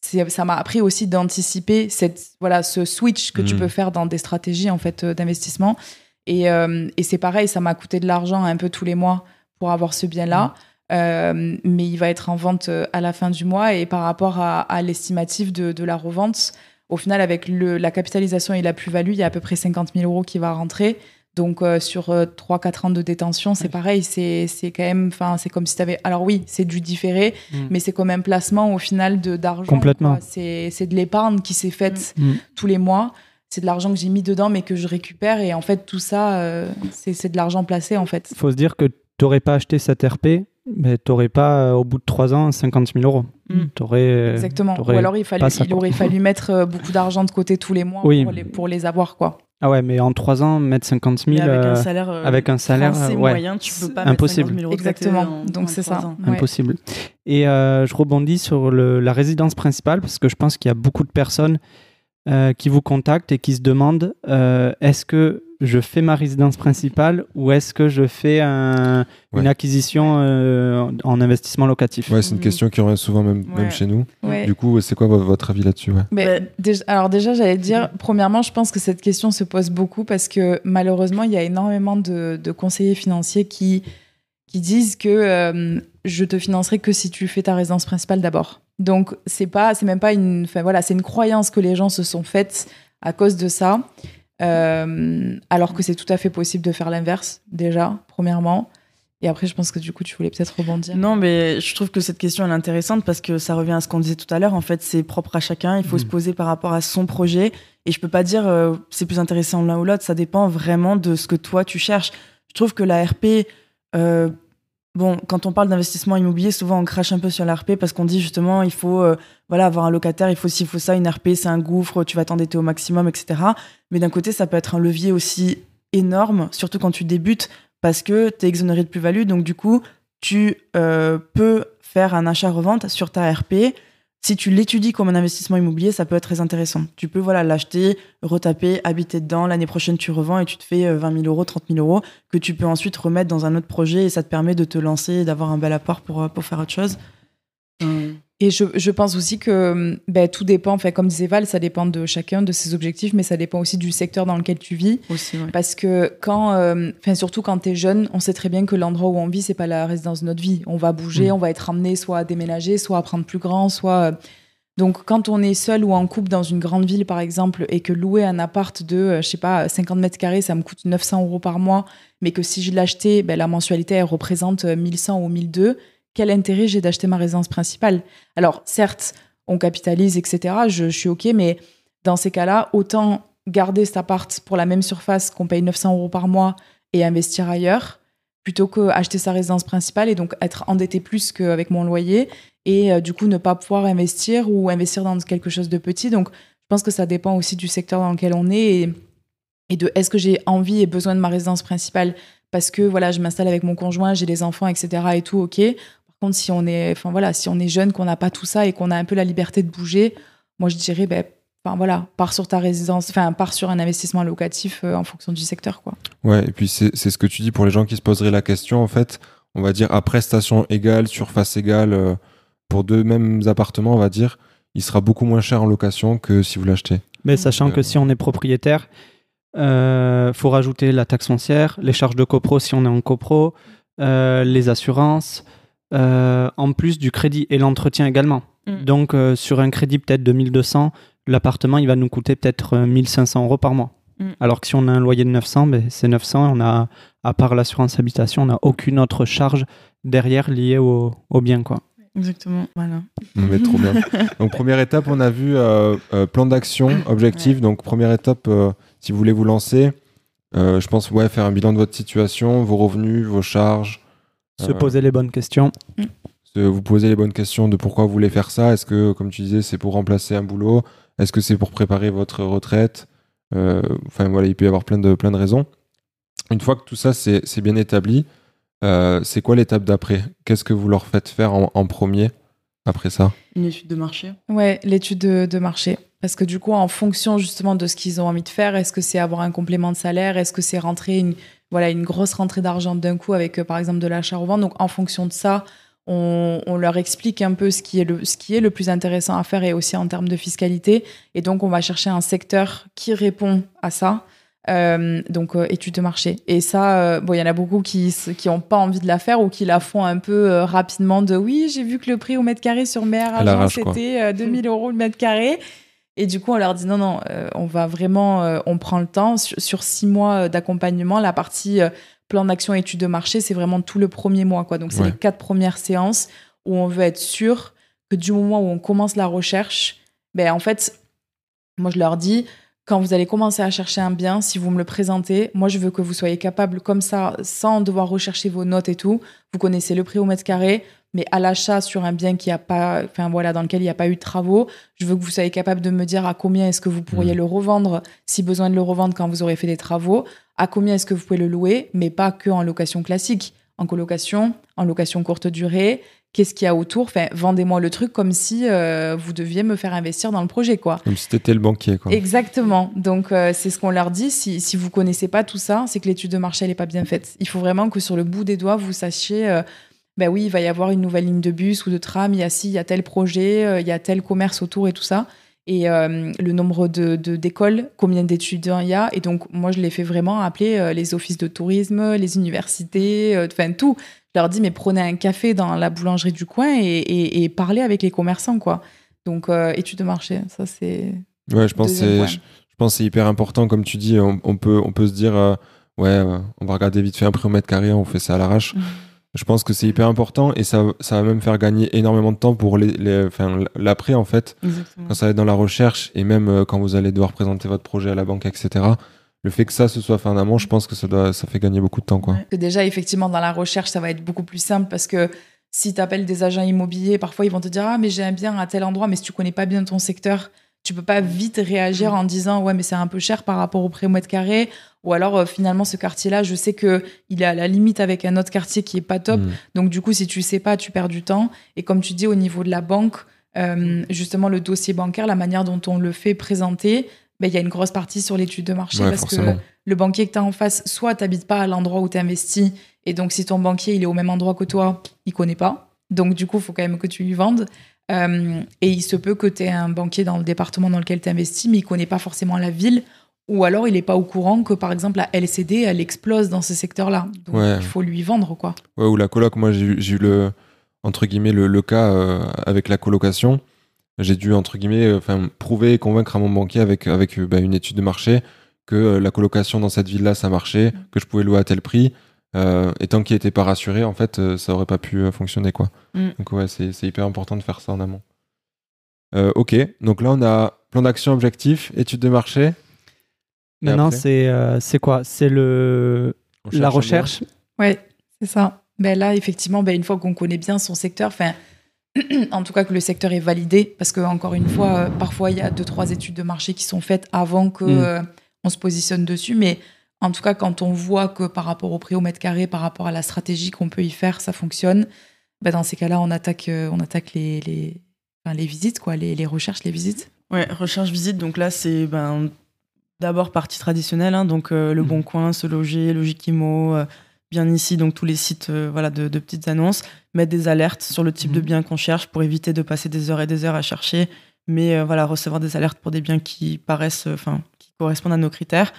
c'est... ça m'a appris aussi d'anticiper cette, voilà, ce switch que mmh. tu peux faire dans des stratégies en fait, euh, d'investissement, et, euh, et c'est pareil, ça m'a coûté de l'argent un peu tous les mois pour avoir ce bien-là. Mmh. Euh, mais il va être en vente à la fin du mois, et par rapport à, à l'estimatif de, de la revente, au final avec le, la capitalisation et la plus-value, il y a à peu près cinquante mille euros qui va rentrer, donc euh, sur euh, trois à quatre ans de détention, c'est pareil, c'est, c'est quand même, c'est comme si tu avais, alors oui c'est du différé, mmh. mais c'est comme un placement au final de, d'argent. Complètement. C'est, c'est de l'épargne qui s'est faite mmh. tous les mois, c'est de l'argent que j'ai mis dedans mais que je récupère, et en fait tout ça euh, c'est, c'est de l'argent placé en fait. Faut se dire que t'aurais pas acheté cette R P, mais t'aurais pas, euh, au bout de trois ans, cinquante mille euros. Mmh. T'aurais, euh, Exactement. T'aurais Ou alors, il, fallu, il aurait fallu mettre euh, beaucoup d'argent de côté tous les mois oui. pour, les, pour les avoir, quoi. Ah ouais, mais en trois ans, mettre cinquante mille... Mais avec un salaire... Euh, avec un salaire... C'est euh, ouais. moyen, tu peux pas Impossible. Mettre cinquante mille euros de côté. Exactement, en, donc en c'est ça. Ouais. Impossible. Et euh, je rebondis sur le, la résidence principale, parce que je pense qu'il y a beaucoup de personnes euh, qui vous contactent et qui se demandent euh, est-ce que... je fais ma résidence principale ou est-ce que je fais un, ouais. une acquisition euh, en investissement locatif ? Ouais, c'est une mmh. question qui revient souvent même, ouais. même chez nous. Ouais. Du coup, c'est quoi votre avis là-dessus ? ouais. Mais, déjà, alors déjà, j'allais dire, premièrement, je pense que cette question se pose beaucoup parce que malheureusement, il y a énormément de, de conseillers financiers qui, qui disent que euh, je te financerai que si tu fais ta résidence principale d'abord. Donc, c'est pas, c'est même pas une... Enfin, voilà, c'est une croyance que les gens se sont faites à cause de ça. Euh, alors que c'est tout à fait possible de faire l'inverse, déjà, premièrement. Et après, je pense que du coup, tu voulais peut-être rebondir. Non, mais je trouve que cette question, elle est intéressante parce que ça revient à ce qu'on disait tout à l'heure. En fait, c'est propre à chacun. Il faut mmh. se poser par rapport à son projet. Et je peux pas dire euh, c'est plus intéressant l'un ou l'autre. Ça dépend vraiment de ce que toi, tu cherches. Je trouve que la R P... Euh, bon, quand on parle d'investissement immobilier, souvent on crache un peu sur la R P parce qu'on dit justement il faut euh, voilà, avoir un locataire, il faut ci, il faut ça, une R P c'est un gouffre, tu vas t'endetter au maximum, et cetera. Mais d'un côté, ça peut être un levier aussi énorme, surtout quand tu débutes, parce que t'es exonéré de plus-value, donc du coup, tu euh, peux faire un achat-revente sur ta R P si tu l'étudies comme un investissement immobilier, ça peut être très intéressant. Tu peux voilà, l'acheter, retaper, habiter dedans. L'année prochaine, tu revends et tu te fais vingt mille euros, trente mille euros que tu peux ensuite remettre dans un autre projet et ça te permet de te lancer et d'avoir un bel apport pour, pour faire autre chose. Hum. Et je, je pense aussi que ben, tout dépend, enfin, comme disait Val, ça dépend de chacun, de ses objectifs, mais ça dépend aussi du secteur dans lequel tu vis. Aussi, ouais. Parce que quand, euh, surtout quand t'es jeune, on sait très bien que l'endroit où on vit, c'est pas la résidence de notre vie. On va bouger, mmh. on va être amené soit à déménager, soit à prendre plus grand, soit... Donc quand on est seul ou en couple dans une grande ville, par exemple, et que louer un appart de, je sais pas, cinquante mètres carrés, ça me coûte neuf cents euros par mois, mais que si je l'achetais, ben, la mensualité, elle représente mille cent ou mille deux. Quel intérêt j'ai d'acheter ma résidence principale? Alors, certes, on capitalise, et cetera. Je, je suis OK, mais dans ces cas-là, autant garder cet appart pour la même surface qu'on paye neuf cents euros par mois et investir ailleurs, plutôt qu'acheter sa résidence principale et donc être endetté plus qu'avec mon loyer et euh, du coup ne pas pouvoir investir ou investir dans quelque chose de petit. Donc, je pense que ça dépend aussi du secteur dans lequel on est et, et de est-ce que j'ai envie et besoin de ma résidence principale parce que voilà, je m'installe avec mon conjoint, j'ai des enfants, et cetera et tout, OK. Contre, si on est, enfin voilà, si on est jeune, qu'on n'a pas tout ça et qu'on a un peu la liberté de bouger, moi je dirais, ben, ben voilà, pars sur ta résidence, enfin pars sur un investissement locatif euh, en fonction du secteur, quoi. Ouais, et puis c'est, c'est ce que tu dis pour les gens qui se poseraient la question. En fait, on va dire à prestation égale, surface égale, euh, pour deux mêmes appartements, on va dire, il sera beaucoup moins cher en location que si vous l'achetez. Mais sachant euh, que si on est propriétaire, euh, faut rajouter la taxe foncière, les charges de copro si on est en copro, euh, les assurances. Euh, en plus du crédit et l'entretien également. Mmh. Donc, euh, sur un crédit peut-être de mille deux cents, l'appartement, il va nous coûter peut-être euh, mille cinq cents euros par mois. Mmh. Alors que si on a un loyer de neuf cents, ben, c'est neuf cents et on a, à part l'assurance habitation, on n'a aucune autre charge derrière liée au, au bien, quoi. Exactement, voilà. Mais trop bien. Donc, première étape, on a vu euh, euh, plan d'action, objectif. Ouais. Donc, première étape, euh, si vous voulez vous lancer, euh, je pense, ouais, faire un bilan de votre situation, vos revenus, vos charges. Se poser les bonnes questions. Vous posez les bonnes questions de pourquoi vous voulez faire ça. Est-ce que, comme tu disais, c'est pour remplacer un boulot? Est-ce que c'est pour préparer votre retraite? euh, Enfin, voilà, il peut y avoir plein de, plein de raisons. Une fois que tout ça, c'est, c'est bien établi, euh, c'est quoi l'étape d'après? Qu'est-ce que vous leur faites faire en, en premier après ça? Une étude de marché. Ouais, l'étude de, de marché. Parce que du coup, en fonction justement de ce qu'ils ont envie de faire, est-ce que c'est avoir un complément de salaire? Est-ce que c'est rentrer une... Voilà, une grosse rentrée d'argent d'un coup avec, euh, par exemple, de l'achat-revente. Donc, en fonction de ça, on, on leur explique un peu ce qui, est le, ce qui est le plus intéressant à faire et aussi en termes de fiscalité. Et donc, on va chercher un secteur qui répond à ça. Euh, donc, euh, étude de marché. Et ça, euh, bon, il y en a beaucoup qui qui n'ont pas envie de la faire ou qui la font un peu euh, rapidement de « Oui, j'ai vu que le prix au mètre carré sur mes agents, c'était euh, deux mille euros le mètre carré. » Et du coup, on leur dit non, non, euh, on va vraiment, euh, on prend le temps. Sur, sur six mois d'accompagnement, la partie euh, plan d'action et étude de marché, c'est vraiment tout le premier mois, quoi. Donc, c'est ouais. les quatre premières séances où on veut être sûr que du moment où on commence la recherche, ben, en fait, moi, je leur dis, quand vous allez commencer à chercher un bien, si vous me le présentez, moi, je veux que vous soyez capable comme ça, sans devoir rechercher vos notes et tout. Vous connaissez le prix au mètre carré. Mais à l'achat sur un bien qui a pas, enfin voilà, dans lequel il n'y a pas eu de travaux, je veux que vous soyez capable de me dire à combien est-ce que vous pourriez mmh. le revendre, si besoin de le revendre quand vous aurez fait des travaux, à combien est-ce que vous pouvez le louer, mais pas que en location classique, en colocation, en location courte durée. Qu'est-ce qu'il y a autour? Enfin, vendez-moi le truc comme si euh, vous deviez me faire investir dans le projet, quoi. Comme si t'étais le banquier, quoi. Exactement. Donc, euh, c'est ce qu'on leur dit. Si, si vous connaissez pas tout ça, c'est que l'étude de marché, elle n'est pas bien faite. Il faut vraiment que sur le bout des doigts, vous sachiez. Euh, Ben oui, il va y avoir une nouvelle ligne de bus ou de tram, il y a ci, il y a tel projet, euh, il y a tel commerce autour et tout ça. Et euh, le nombre de, de, d'écoles, combien d'étudiants il y a. Et donc, moi, je les fais vraiment appeler euh, les offices de tourisme, les universités, enfin euh, tout. Je leur dis, mais prenez un café dans la boulangerie du coin et, et, et parlez avec les commerçants, quoi. Donc, euh, études de marché, ça, c'est... Ouais, je pense que c'est, c'est hyper important. Comme tu dis, on, on, peut, on peut se dire, euh, ouais, on va regarder vite fait un prix au mètre carré, on fait ça à l'arrache. Je pense que c'est hyper important et ça, ça va même faire gagner énormément de temps pour les, les, enfin, l'après, en fait. Exactement. Quand ça va être dans la recherche et même euh, quand vous allez devoir présenter votre projet à la banque, et cetera. Le fait que ça se soit fait en amont, je pense que ça, doit, ça fait gagner beaucoup de temps, quoi. Ouais. Déjà, effectivement, dans la recherche, ça va être beaucoup plus simple parce que si tu appelles des agents immobiliers, parfois, ils vont te dire « Ah, mais j'ai un bien à tel endroit, mais si tu connais pas bien ton secteur, tu peux pas vite réagir en disant « Ouais, mais c'est un peu cher par rapport au prix au mètre carré ». Ou alors, euh, finalement, ce quartier-là, je sais qu'il est à la limite avec un autre quartier qui n'est pas top. Mmh. Donc, du coup, si tu ne sais pas, tu perds du temps. Et comme tu dis, au niveau de la banque, euh, justement le dossier bancaire, la manière dont on le fait présenter, ben, y a une grosse partie sur l'étude de marché, ouais, parce forcément. Que le banquier que tu as en face, soit tu n'habites pas à l'endroit où tu investis, et donc si ton banquier il est au même endroit que toi, il ne connaît pas. Donc du coup, il faut quand même que tu lui vendes. Euh, et il se peut que tu aies un banquier dans le département dans lequel tu investis, mais il ne connaît pas forcément la ville, ou alors il n'est pas au courant que, par exemple, la L C D, elle explose dans ce secteur-là. Donc ouais. il faut lui vendre, quoi. Ouais, ou la coloc. Moi, j'ai, j'ai eu le, entre guillemets, le, le cas euh, avec la colocation. J'ai dû, entre guillemets, enfin, prouver et convaincre à mon banquier avec, avec bah, une étude de marché que euh, la colocation dans cette ville-là, ça marchait, que je pouvais louer à tel prix. Euh, et tant qu'il n'était pas rassuré, en fait, euh, ça aurait pas pu euh, fonctionner, quoi. Mm. Donc ouais, c'est, c'est hyper important de faire ça en amont. Euh, ok, donc là on a plan d'action, objectif, étude de marché. Maintenant c'est euh, c'est quoi ? C'est le la recherche. Ouais, c'est ça. Ben là effectivement, ben une fois qu'on connaît bien son secteur, enfin en tout cas que le secteur est validé, parce que encore une fois, euh, parfois il y a deux trois études de marché qui sont faites avant que mm. euh, on se positionne dessus, mais en tout cas, quand on voit que par rapport au prix au mètre carré, par rapport à la stratégie qu'on peut y faire, ça fonctionne, bah dans ces cas-là, on attaque, on attaque les, les, enfin les visites, quoi, les, les recherches, les visites. Ouais, recherche-visite, donc là, c'est ben, d'abord partie traditionnelle, hein, donc euh, Le mmh. Bon Coin, Se Loger, Logiquimo, euh, Bien Ici, donc tous les sites euh, voilà, de, de petites annonces, mettre des alertes sur le type mmh. de bien qu'on cherche pour éviter de passer des heures et des heures à chercher, mais euh, voilà, recevoir des alertes pour des biens qui paraissent, enfin, qui correspondent à nos critères.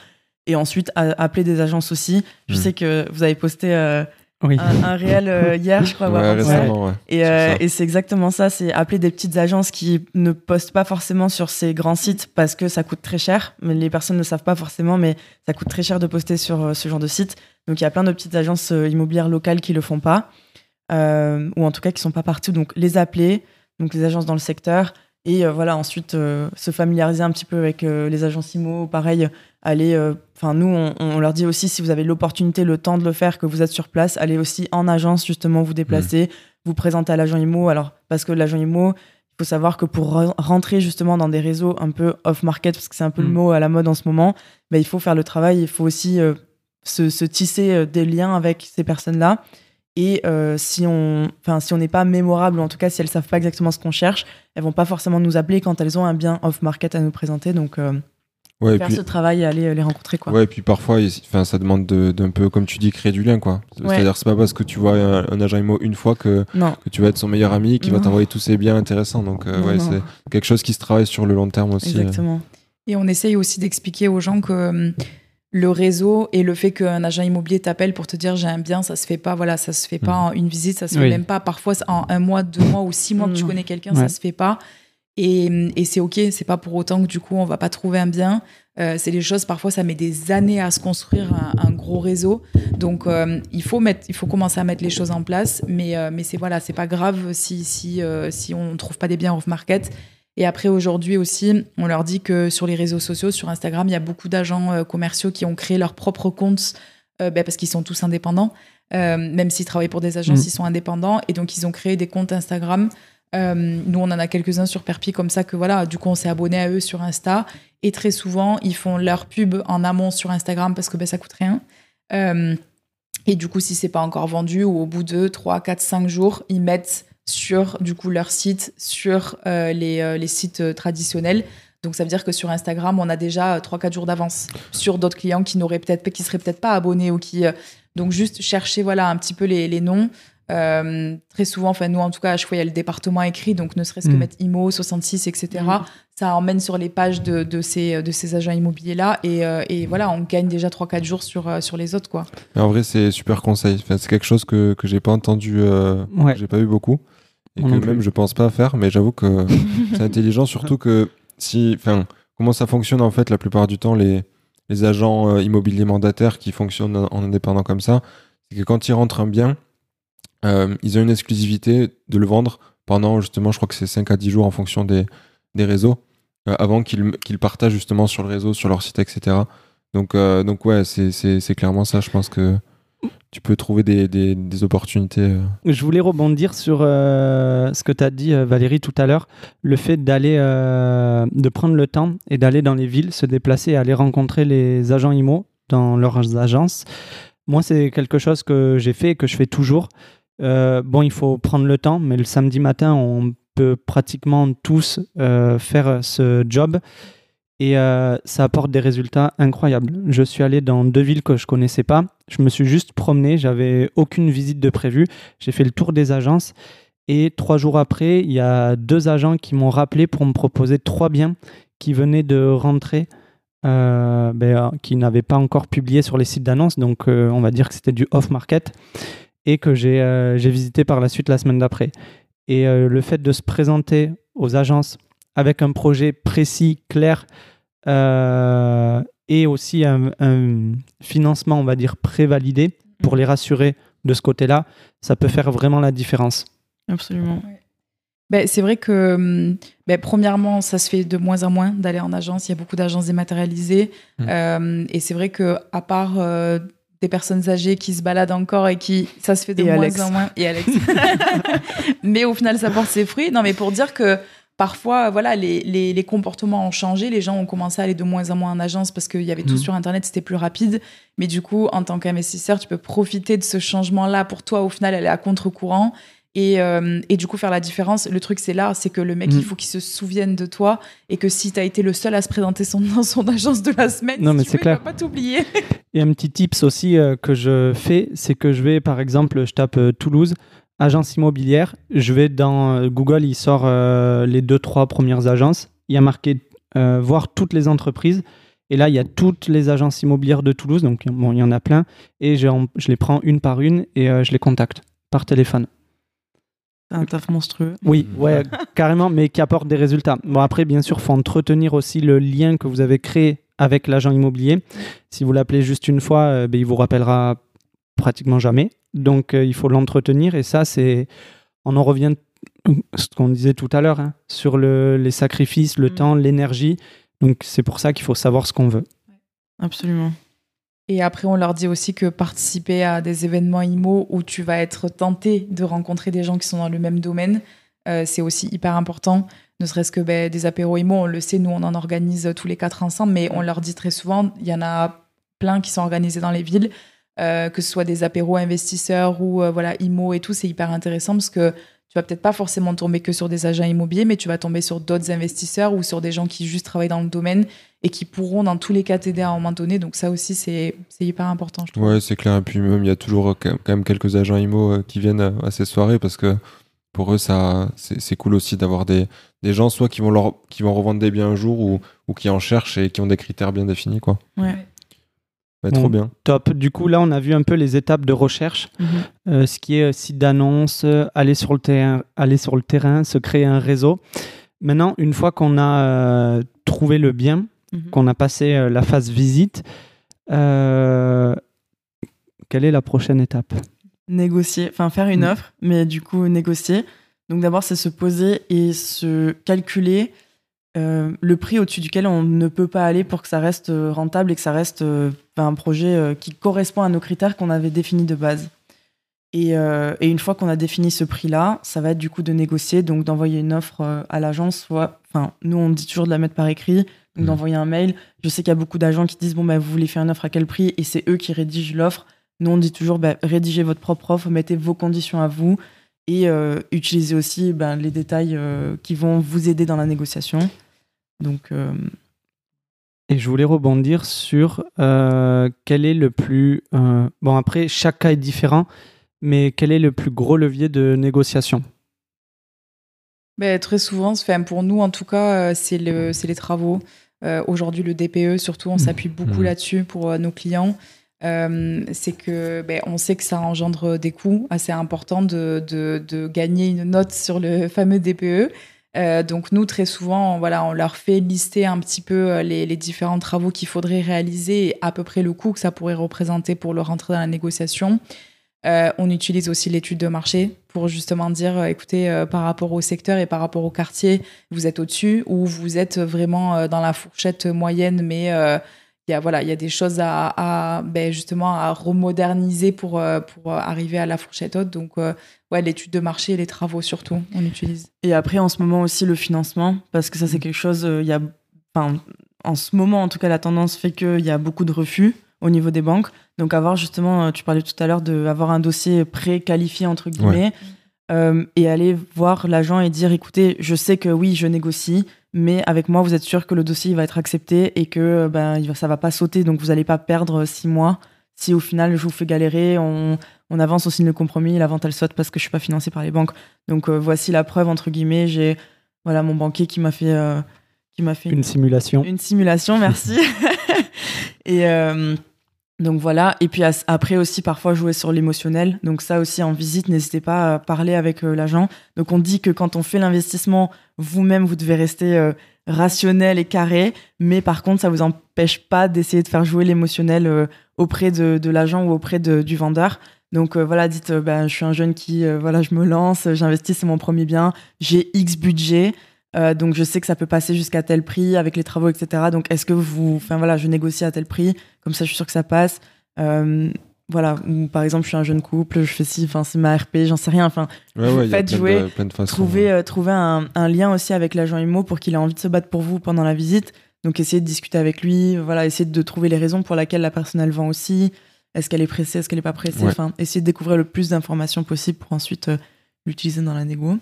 Et ensuite, appeler des agences aussi. Je mmh. sais que vous avez posté euh, oui. un, un réel euh, hier, je crois. Ouais, ouais, récemment, ouais. Et, euh, c'est et c'est exactement ça. C'est appeler des petites agences qui ne postent pas forcément sur ces grands sites parce que ça coûte très cher. Mais les personnes ne le savent pas forcément, mais ça coûte très cher de poster sur euh, ce genre de site. Donc, il y a plein de petites agences euh, immobilières locales qui ne le font pas, euh, ou en tout cas qui ne sont pas partout. Donc, les appeler, donc les agences dans le secteur. Et euh, voilà, ensuite, euh, se familiariser un petit peu avec euh, les agences immo, pareil, allez, enfin euh, nous, on, on leur dit aussi, si vous avez l'opportunité, le temps de le faire, que vous êtes sur place, allez aussi en agence, justement, vous déplacer, mmh. vous présenter à l'agent immo. Alors, parce que l'agent immo, il faut savoir que pour re- rentrer, justement, dans des réseaux un peu off-market, parce que c'est un peu mmh. le mot à la mode en ce moment, bah, il faut faire le travail, il faut aussi euh, se, se tisser euh, des liens avec ces personnes-là. Et euh, si on si on n'est pas mémorable, ou en tout cas si elles ne savent pas exactement ce qu'on cherche, elles ne vont pas forcément nous appeler quand elles ont un bien off-market à nous présenter. Donc, euh, ouais, faire puis, ce travail et aller les rencontrer. Quoi. Ouais, et puis parfois, ça demande de, d'un peu, comme tu dis, créer du lien. Quoi. Ouais. C'est-à-dire que ce n'est pas parce que tu vois un, un agent immo une fois que, que tu vas être son meilleur ami qui non. va t'envoyer tous ses biens intéressants. Donc, euh, non, ouais, non. c'est quelque chose qui se travaille sur le long terme aussi. Exactement. Et on essaye aussi d'expliquer aux gens que... le réseau et le fait qu'un agent immobilier t'appelle pour te dire j'ai un bien, ça se fait pas, voilà, ça se fait pas en une visite, ça se oui. fait même pas. Parfois, en un mois, deux mois ou six mois que tu connais quelqu'un, ouais. ça se fait pas. Et, et c'est OK, c'est pas pour autant que du coup, on va pas trouver un bien. Euh, c'est des choses, parfois, ça met des années à se construire un, un gros réseau. Donc, euh, il, faut mettre, il faut commencer à mettre les choses en place. Mais, euh, mais c'est, voilà, c'est pas grave si, si, euh, si on trouve pas des biens off-market. Et après, aujourd'hui aussi, on leur dit que sur les réseaux sociaux, sur Instagram, il y a beaucoup d'agents euh, commerciaux qui ont créé leurs propres comptes euh, bah, parce qu'ils sont tous indépendants. Euh, même s'ils travaillent pour des agences, mmh. ils sont indépendants. Et donc, ils ont créé des comptes Instagram. Euh, nous, on en a quelques-uns sur Perpi comme ça que, voilà, du coup, on s'est abonné à eux sur Insta. Et très souvent, ils font leur pub en amont sur Instagram parce que bah, ça coûte rien. Euh, et du coup, si c'est pas encore vendu ou au bout de trois, quatre, cinq jours, ils mettent... sur du coup leur site, sur euh, les, euh, les sites euh, traditionnels. Donc ça veut dire que sur Instagram, on a déjà euh, trois quatre jours d'avance sur d'autres clients qui n'auraient peut-être, qui seraient peut-être pas abonnés ou qui euh, donc juste chercher voilà un petit peu les, les noms. Euh, très souvent, enfin nous en tout cas, à chaque fois il y a le département écrit, donc ne serait-ce mmh. que mettre I M O soixante-six, et cetera. Mmh. Ça emmène sur les pages de, de ces de ces agents immobiliers là et, euh, et voilà, on gagne déjà trois quatre jours sur euh, sur les autres quoi. Mais en vrai, c'est super conseil. Enfin, c'est quelque chose que que j'ai pas entendu, euh, ouais. que j'ai pas vu beaucoup. Et que même je pense pas faire, mais j'avoue que c'est intelligent, surtout que si, enfin, comment ça fonctionne en fait la plupart du temps les, les agents euh, immobiliers mandataires qui fonctionnent en indépendant comme ça, c'est que quand ils rentrent un bien, euh, ils ont une exclusivité de le vendre pendant justement, je crois que c'est cinq à dix jours en fonction des, des réseaux, euh, avant qu'ils, qu'ils partagent justement sur le réseau, sur leur site, et cetera. Donc, euh, donc ouais, c'est, c'est, c'est clairement ça, je pense que... tu peux trouver des, des, des opportunités. Je voulais rebondir sur euh, ce que tu as dit, Valérie, tout à l'heure. Le fait d'aller, euh, de prendre le temps et d'aller dans les villes, se déplacer et aller rencontrer les agents immo dans leurs agences. Moi, c'est quelque chose que j'ai fait et que je fais toujours. Euh, bon, il faut prendre le temps, mais le samedi matin, on peut pratiquement tous euh, faire ce job et euh, ça apporte des résultats incroyables. Je suis allé dans deux villes que je ne connaissais pas. Je me suis juste promené, j'avais aucune visite de prévue. J'ai fait le tour des agences et trois jours après, il y a deux agents qui m'ont rappelé pour me proposer trois biens qui venaient de rentrer, euh, ben, qui n'avaient pas encore publié sur les sites d'annonces. Donc euh, on va dire que c'était du off-market et que j'ai, euh, j'ai visité par la suite la semaine d'après. Et euh, le fait de se présenter aux agences avec un projet précis, clair, euh, et aussi un, un financement, on va dire, prévalidé pour les rassurer de ce côté-là, ça peut faire vraiment la différence. Absolument. Ouais. Ben, c'est vrai que, ben, premièrement, ça se fait de moins en moins d'aller en agence. Il y a beaucoup d'agences dématérialisées. Mmh. Euh, et c'est vrai qu'à part... Euh, des personnes âgées qui se baladent encore et qui ça se fait de et moins Alex. en moins et Alex mais au final ça porte ses fruits. Non mais pour dire que parfois voilà les, les, les comportements ont changé, les gens ont commencé à aller de moins en moins en agence parce qu'il y avait mmh. tout sur internet, c'était plus rapide, mais du coup en tant qu'investisseur tu peux profiter de ce changement là pour toi au final aller à contre-courant et, euh, et du coup faire la différence. Le truc c'est là, c'est que le mec mmh. il faut qu'il se souvienne de toi et que si t'as été le seul à se présenter son, dans son agence de la semaine, non, si mais tu c'est veux, clair. il va pas t'oublier. Et un petit tips aussi euh, que je fais, c'est que je vais, par exemple, je tape euh, Toulouse, agence immobilière. Je vais dans euh, Google, il sort euh, les deux, trois premières agences. Il y a marqué euh, voir toutes les entreprises. Et là, il y a toutes les agences immobilières de Toulouse. Donc, bon, il y en a plein. Et je, en, je les prends une par une et euh, je les contacte par téléphone. C'est un taf monstrueux. Oui, ouais, carrément, mais qui apporte des résultats. Bon, après, bien sûr, il faut entretenir aussi le lien que vous avez créé avec l'agent immobilier. Si vous l'appelez juste une fois, euh, ben, il vous rappellera pratiquement jamais. Donc, euh, il faut l'entretenir. Et ça, c'est... on en revient à ce qu'on disait tout à l'heure, hein, sur le, les sacrifices, le mmh. temps, l'énergie. Donc, c'est pour ça qu'il faut savoir ce qu'on veut. Absolument. Et après, on leur dit aussi que participer à des événements immo où tu vas être tenté de rencontrer des gens qui sont dans le même domaine, euh, c'est aussi hyper important. Ne serait-ce que ben, des apéros immo, on le sait, nous on en organise tous les quatre ensemble, mais on leur dit très souvent, il y en a plein qui sont organisés dans les villes, euh, que ce soit des apéros investisseurs ou euh, voilà, immo et tout, c'est hyper intéressant parce que tu vas peut-être pas forcément tomber que sur des agents immobiliers, mais tu vas tomber sur d'autres investisseurs ou sur des gens qui juste travaillent dans le domaine et qui pourront dans tous les cas t'aider à un moment donné. Donc ça aussi, c'est, c'est hyper important, je trouve. Ouais, c'est clair. Et puis même, il y a toujours quand même quelques agents immo qui viennent à ces soirées parce que pour eux, ça, c'est, c'est cool aussi d'avoir des, des gens soit qui vont, leur, qui vont revendre des biens un jour ou, ou qui en cherchent et qui ont des critères bien définis, quoi. Ouais. Bah, bon, trop bien. Top. Du coup, là, on a vu un peu les étapes de recherche, mm-hmm. euh, ce qui est euh, site d'annonce, aller sur le terrain, aller sur le terrain, se créer un réseau. Maintenant, une fois qu'on a euh, trouvé le bien, mm-hmm. qu'on a passé euh, la phase visite, euh, quelle est la prochaine étape ? Négocier, enfin faire une offre, mais du coup négocier. Donc d'abord, c'est se poser et se calculer euh, le prix au-dessus duquel on ne peut pas aller pour que ça reste rentable et que ça reste euh, un projet euh, qui correspond à nos critères qu'on avait définis de base. Et, euh, et une fois qu'on a défini ce prix-là, ça va être du coup de négocier, donc d'envoyer une offre euh, à l'agence, soit, enfin nous on dit toujours de la mettre par écrit, donc mmh. d'envoyer un mail. Je sais qu'il y a beaucoup d'agents qui disent bon ben bah, vous voulez faire une offre à quel prix, et c'est eux qui rédigent l'offre. Nous, on dit toujours, bah, rédigez votre propre offre, mettez vos conditions à vous et euh, utilisez aussi bah, les détails euh, qui vont vous aider dans la négociation. Donc, euh... Et je voulais rebondir sur euh, quel est le plus... Euh, bon, après, chaque cas est différent, mais quel est le plus gros levier de négociation ? Ben, très souvent, enfin, pour nous, en tout cas, c'est, le, c'est les travaux. Euh, aujourd'hui, le D P E, surtout, on s'appuie beaucoup mmh. là-dessus pour euh, nos clients. Euh, c'est que ben, on sait que ça engendre des coûts assez importants de, de, de gagner une note sur le fameux D P E. Euh, donc nous, très souvent, on, voilà, on leur fait lister un petit peu les, les différents travaux qu'il faudrait réaliser et à peu près le coût que ça pourrait représenter pour le rentrer dans la négociation. Euh, on utilise aussi l'étude de marché pour justement dire, écoutez, euh, par rapport au secteur et par rapport au quartier, vous êtes au-dessus ou vous êtes vraiment euh, dans la fourchette moyenne, mais... Euh, Il y a, voilà, il y a des choses à, à ben justement à remoderniser pour, euh, pour arriver à la fourchette haute. Donc, euh, ouais, l'étude de marché et les travaux surtout, on utilise. Et après, en ce moment aussi, le financement, parce que ça, c'est quelque chose... Euh, il y a, enfin, en ce moment, en tout cas, la tendance fait qu'il y a beaucoup de refus au niveau des banques. Donc, avoir justement, tu parlais tout à l'heure d'avoir un dossier pré-qualifié, entre guillemets, ouais. euh, et aller voir l'agent et dire « Écoutez, je sais que oui, je négocie, mais avec moi, vous êtes sûr que le dossier va être accepté et que ben, ça ne va pas sauter, donc vous n'allez pas perdre six mois. Si au final, je vous fais galérer, on, on avance, on signe le compromis, la vente, elle saute parce que je ne suis pas financée par les banques. Donc euh, voici la preuve, entre guillemets, j'ai voilà, mon banquier qui m'a fait... Euh, qui m'a fait une, une simulation. Une simulation, merci. Et euh, donc voilà. Et puis as, après aussi, parfois, jouer sur l'émotionnel. Donc ça aussi, en visite, n'hésitez pas à parler avec euh, l'agent. Donc on dit que quand on fait l'investissement, vous-même, vous devez rester euh, rationnel et carré. Mais par contre, ça ne vous empêche pas d'essayer de faire jouer l'émotionnel euh, auprès de, de l'agent ou auprès de, du vendeur. Donc euh, voilà, dites, euh, ben, je suis un jeune qui, euh, voilà, je me lance, j'investis, c'est mon premier bien, j'ai X budget. Euh, donc je sais que ça peut passer jusqu'à tel prix avec les travaux, et cetera. Donc est-ce que vous, enfin voilà, je négocie à tel prix, comme ça je suis sûre que ça passe. Euh, voilà, ou par exemple je suis un jeune couple, je fais si, enfin c'est ma R P, j'en sais rien. Enfin, ouais, ouais, faites jouer, plein de, plein de façons, trouver, ouais. euh, trouver un, un lien aussi avec l'agent immo pour qu'il ait envie de se battre pour vous pendant la visite. Donc essayez de discuter avec lui, voilà, essayez de trouver les raisons pour lesquelles la personne elle vend aussi. Est-ce qu'elle est pressée, est-ce qu'elle est pas pressée. Enfin, ouais. Essayez de découvrir le plus d'informations possible pour ensuite euh, l'utiliser dans la négo.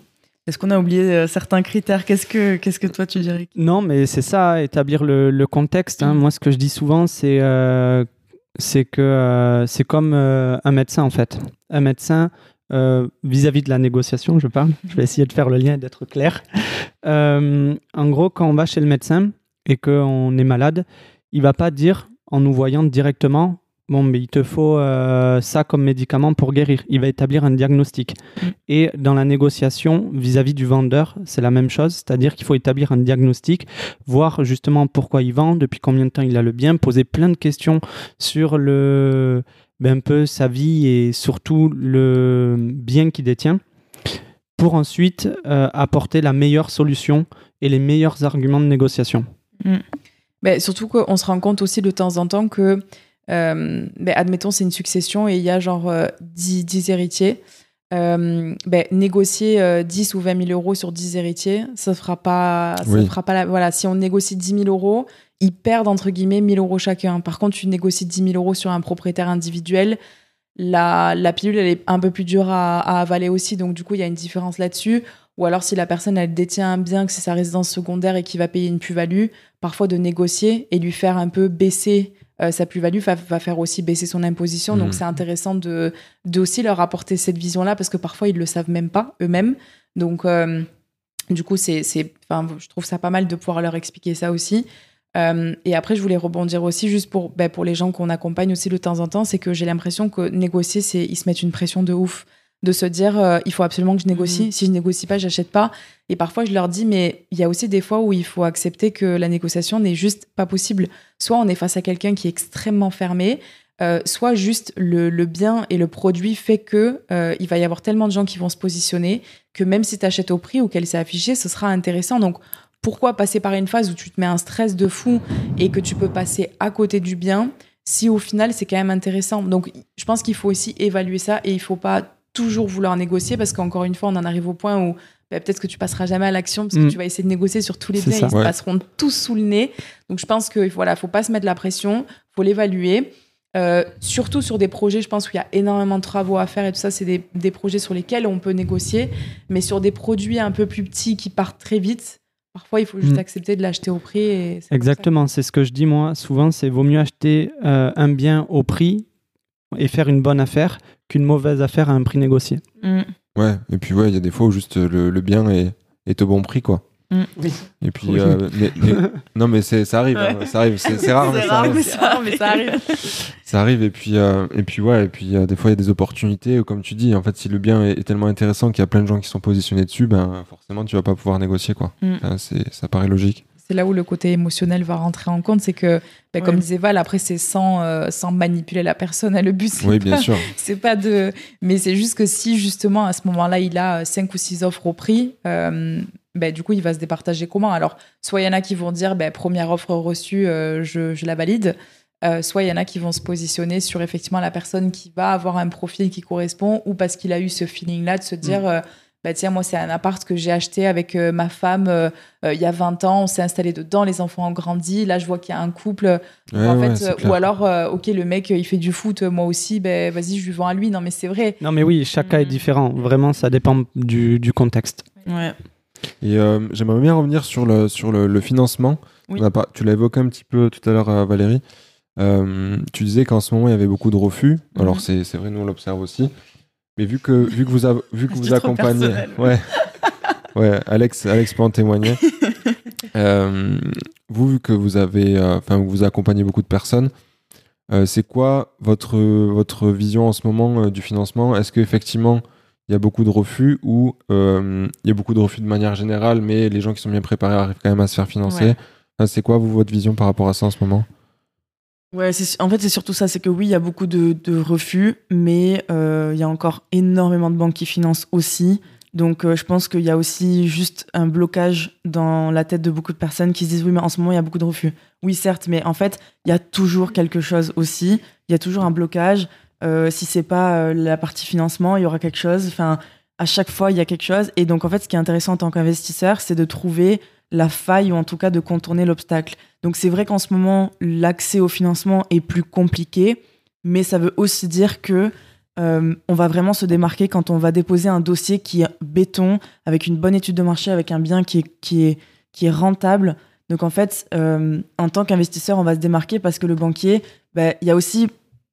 Est-ce qu'on a oublié euh, certains critères ? Qu'est-ce que, qu'est-ce que toi tu dirais ? Non, mais c'est ça, établir le, le contexte. Hein. Moi, ce que je dis souvent, c'est, euh, c'est que euh, c'est comme euh, un médecin, en fait. Un médecin, euh, vis-à-vis de la négociation, je parle. Je vais essayer de faire le lien et d'être clair. Euh, en gros, quand on va chez le médecin et qu'on est malade, il ne va pas dire, en nous voyant directement, bon, mais il te faut euh, ça comme médicament pour guérir. Il va établir un diagnostic. Mmh. Et dans la négociation, vis-à-vis du vendeur, c'est la même chose. C'est-à-dire qu'il faut établir un diagnostic, voir justement pourquoi il vend, depuis combien de temps il a le bien, poser plein de questions sur le, ben, un peu sa vie et surtout le bien qu'il détient, pour ensuite euh, apporter la meilleure solution et les meilleurs arguments de négociation. Mmh. Mais surtout qu'on se rend compte aussi de temps en temps que Euh, ben, admettons c'est une succession et il y a genre euh, dix, dix héritiers, euh, ben, négocier euh, dix ou vingt mille euros sur dix héritiers, ça fera pas, ça oui. fera pas la, voilà, si on négocie dix mille euros, ils perdent entre guillemets mille euros chacun. Par contre, tu négocies dix mille euros sur un propriétaire individuel, la, la pilule elle est un peu plus dure à, à avaler aussi, donc du coup il y a une différence là-dessus. Ou alors si la personne elle détient un bien, que c'est sa résidence secondaire et qu'il va payer une plus-value, parfois de négocier et lui faire un peu baisser Euh, sa plus-value, va, va faire aussi baisser son imposition. Mmh. Donc, c'est intéressant de, de aussi leur apporter cette vision-là, parce que parfois, ils ne le savent même pas eux-mêmes. Donc, euh, du coup, c'est, c'est, je trouve ça pas mal de pouvoir leur expliquer ça aussi. Euh, et après, je voulais rebondir aussi, juste pour, ben, pour les gens qu'on accompagne aussi de temps en temps, c'est que j'ai l'impression que négocier, c'est, ils se mettent une pression de ouf, de se dire, euh, il faut absolument que je négocie. Mmh. Si je négocie pas, j'achète pas. Et parfois, je leur dis, mais il y a aussi des fois où il faut accepter que la négociation n'est juste pas possible. Soit on est face à quelqu'un qui est extrêmement fermé, euh, soit juste le, le bien et le produit fait que euh, il va y avoir tellement de gens qui vont se positionner que même si tu achètes au prix auquel c'est affiché, ce sera intéressant. Donc, pourquoi passer par une phase où tu te mets un stress de fou et que tu peux passer à côté du bien si au final, c'est quand même intéressant. Donc, je pense qu'il faut aussi évaluer ça et il faut pas toujours vouloir négocier, parce qu'encore une fois on en arrive au point où bah, peut-être que tu passeras jamais à l'action parce que mmh. tu vas essayer de négocier sur tous les biens, ils ouais. se passeront tous sous le nez. Donc je pense que voilà, faut pas se mettre la pression, faut l'évaluer, euh, surtout sur des projets, je pense, où il y a énormément de travaux à faire et tout ça, c'est des, des projets sur lesquels on peut négocier, mais sur des produits un peu plus petits qui partent très vite, parfois il faut juste mmh. accepter de l'acheter au prix et c'est exactement, c'est ce que je dis moi souvent, c'est vaut mieux acheter euh, un bien au prix et faire une bonne affaire qu'une mauvaise affaire à un prix négocié. Mm. Ouais, et puis ouais, il y a des fois où juste le, le bien est, est au bon prix, quoi. Mm. Oui. Et puis, oui. Euh, mais, mais, non, mais c'est, ça arrive, ouais. hein, ça arrive, c'est, c'est rare, c'est mais, rare ça mais ça arrive. Mais ça arrive. Ça arrive, et puis, euh, et puis ouais, et puis euh, des fois, il y a des opportunités, où, comme tu dis, en fait, si le bien est, est tellement intéressant qu'il y a plein de gens qui sont positionnés dessus, ben forcément, tu vas pas pouvoir négocier, quoi. Mm. Enfin, c'est, ça paraît logique. C'est là où le côté émotionnel va rentrer en compte, c'est que, ben, ouais. comme disait Val, après c'est sans, euh, sans manipuler la personne, hein, le but c'est, oui, pas, bien sûr. C'est pas de... Mais c'est juste que si justement à ce moment-là il a cinq ou six offres au prix, euh, ben, du coup il va se départager comment ? Alors soit il y en a qui vont dire ben, première offre reçue, euh, je, je la valide, euh, soit il y en a qui vont se positionner sur effectivement la personne qui va avoir un profil qui correspond, ou parce qu'il a eu ce feeling-là de se dire... Mmh. Euh, bah tiens, moi, c'est un appart que j'ai acheté avec euh, ma femme euh, euh, il y a vingt ans, on s'est installé dedans, les enfants ont grandi, là, je vois qu'il y a un couple. Ouais, en ouais, fait, euh, ou alors, euh, ok, le mec, il fait du foot, moi aussi, ben vas-y, je lui vends à lui. Non, mais c'est vrai. Non, mais oui, chaque mmh. cas est différent. Vraiment, ça dépend du, du contexte. Ouais. Et euh, j'aimerais bien revenir sur le, sur le, le financement. Oui. On a pas, tu l'as évoqué un petit peu tout à l'heure, Valérie. Euh, tu disais qu'en ce moment, il y avait beaucoup de refus. Mmh. Alors, c'est, c'est vrai, nous, on l'observe aussi. Mais vu que, vu que vous, a, vu que vous accompagnez... Ouais, ouais, Alex, Alex peut en témoigner. euh, vous, vu que vous, avez, euh, vous accompagnez beaucoup de personnes, euh, c'est quoi votre, votre vision en ce moment euh, du financement? Est-ce qu'effectivement, il y a beaucoup de refus ou euh, il y a beaucoup de refus de manière générale, mais les gens qui sont bien préparés arrivent quand même à se faire financer? Ouais. Enfin, c'est quoi, vous, votre vision par rapport à ça en ce moment? Ouais, c'est, en fait, c'est surtout ça. C'est que oui, il y a beaucoup de, de refus, mais euh, il y a encore énormément de banques qui financent aussi. Donc, euh, je pense qu'il y a aussi juste un blocage dans la tête de beaucoup de personnes qui se disent « Oui, mais en ce moment, il y a beaucoup de refus. » Oui, certes, mais en fait, il y a toujours quelque chose aussi. Il y a toujours un blocage. Euh, si c'est pas euh, la partie financement, il y aura quelque chose. Enfin, à chaque fois, il y a quelque chose. Et donc, en fait, ce qui est intéressant en tant qu'investisseur, c'est de trouver la faille ou en tout cas de contourner l'obstacle. Donc c'est vrai qu'en ce moment, l'accès au financement est plus compliqué, mais ça veut aussi dire que euh, on va vraiment se démarquer quand on va déposer un dossier qui est béton, avec une bonne étude de marché, avec un bien qui est, qui est, qui est rentable. Donc en fait, euh, en tant qu'investisseur, on va se démarquer parce que le banquier, bah, y a aussi,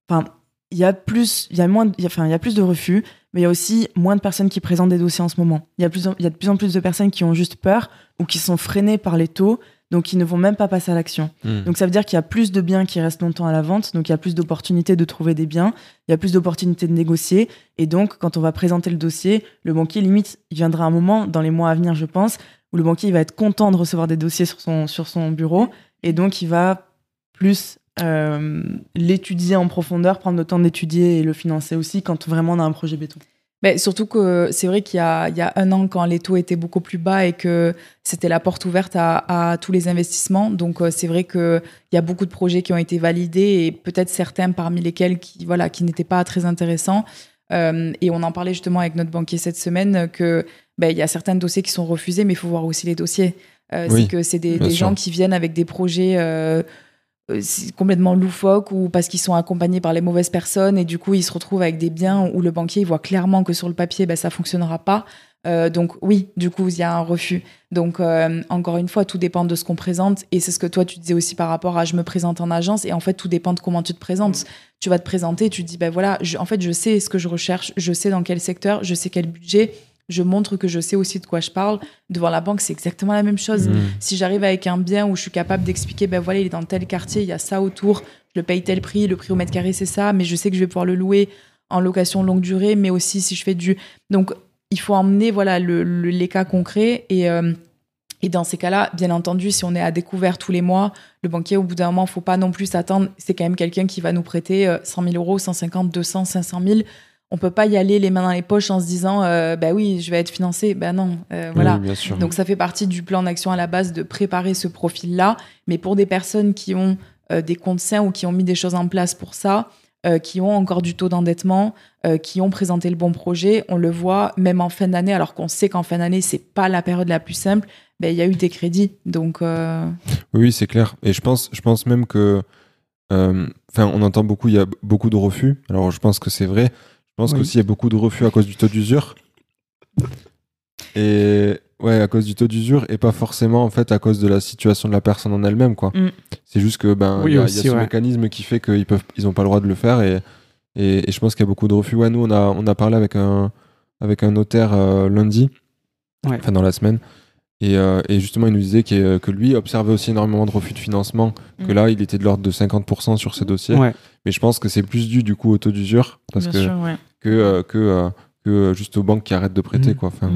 enfin, il y a plus, il y a moins, enfin, il y a plus de refus, mais il y a aussi moins de personnes qui présentent des dossiers en ce moment. Il y a plus, il y a de plus en plus de personnes qui ont juste peur ou qui sont freinées par les taux, donc ils ne vont même pas passer à l'action. Mmh. Donc ça veut dire qu'il y a plus de biens qui restent longtemps à la vente, donc il y a plus d'opportunités de trouver des biens, il y a plus d'opportunités de négocier, et donc quand on va présenter le dossier, le banquier limite, il viendra un moment dans les mois à venir, je pense, où le banquier il va être content de recevoir des dossiers sur son sur son bureau, et donc il va plus Euh, l'étudier en profondeur, prendre le temps d'étudier et le financer aussi quand vraiment on a un projet béton. Mais surtout que c'est vrai qu'il y a, il y a un an, quand les taux étaient beaucoup plus bas et que c'était la porte ouverte à, à tous les investissements, donc c'est vrai qu'il y a beaucoup de projets qui ont été validés et peut-être certains parmi lesquels qui, voilà, qui n'étaient pas très intéressants. Euh, et on en parlait justement avec notre banquier cette semaine que ben, il y a certains dossiers qui sont refusés, mais il faut voir aussi les dossiers. Euh, oui, c'est que c'est des, des gens qui viennent avec des projets... Euh, c'est complètement loufoque ou parce qu'ils sont accompagnés par les mauvaises personnes et du coup ils se retrouvent avec des biens où le banquier il voit clairement que sur le papier ben, ça fonctionnera pas, euh, donc oui, du coup il y a un refus. Donc euh, encore une fois, tout dépend de ce qu'on présente, et c'est ce que toi tu disais aussi par rapport à je me présente en agence, et en fait tout dépend de comment tu te présentes. Mmh. Tu vas te présenter, tu te dis ben voilà, je, en fait je sais ce que je recherche, je sais dans quel secteur, je sais quel budget, je montre que je sais aussi de quoi je parle. Devant la banque, c'est exactement la même chose. Mmh. Si j'arrive avec un bien où je suis capable d'expliquer, ben voilà, il est dans tel quartier, il y a ça autour, je le paye tel prix, le prix au mètre carré, c'est ça, mais je sais que je vais pouvoir le louer en location longue durée, mais aussi si je fais du... Donc, il faut emmener voilà, le, le, les cas concrets. Et, euh, et dans ces cas-là, bien entendu, si on est à découvert tous les mois, le banquier, au bout d'un moment, il ne faut pas non plus s'attendre. C'est quand même quelqu'un qui va nous prêter cent mille euros, cent cinquante, deux cents, cinq cent mille. On peut pas y aller les mains dans les poches en se disant euh, bah oui, je vais être financé. Bah non, euh, voilà. Oui, donc ça fait partie du plan d'action à la base de préparer ce profil-là. Mais pour des personnes qui ont euh, des comptes sains ou qui ont mis des choses en place pour ça, euh, qui ont encore du taux d'endettement, euh, qui ont présenté le bon projet, on le voit même en fin d'année, alors qu'on sait qu'en fin d'année, c'est pas la période la plus simple, bah, y a eu des crédits. Donc, euh... oui, c'est clair. Et je pense, je pense même que... Euh, on entend beaucoup, il y a beaucoup de refus. Alors je pense que c'est vrai. Je pense oui. qu'aussi il y a beaucoup de refus à cause du taux d'usure. Et ouais, à cause du taux d'usure et pas forcément en fait à cause de la situation de la personne en elle-même, quoi. Mm. C'est juste que ben oui, il y a, aussi, il y a ce ouais. mécanisme qui fait qu'ils peuvent ils ont pas le droit de le faire, et, et, et je pense qu'il y a beaucoup de refus. Ouais, nous on a on a parlé avec un avec un notaire euh, lundi, ouais. enfin dans la semaine, et, euh, et justement il nous disait que, que lui observait aussi énormément de refus de financement, mm. que là il était de l'ordre de cinquante pour cent sur ses dossiers. Ouais. Mais je pense que c'est plus dû du coup au taux d'usure parce Bien que sûr, ouais. que, euh, que, euh, que juste aux banques qui arrêtent de prêter. Mmh. Quoi. Enfin,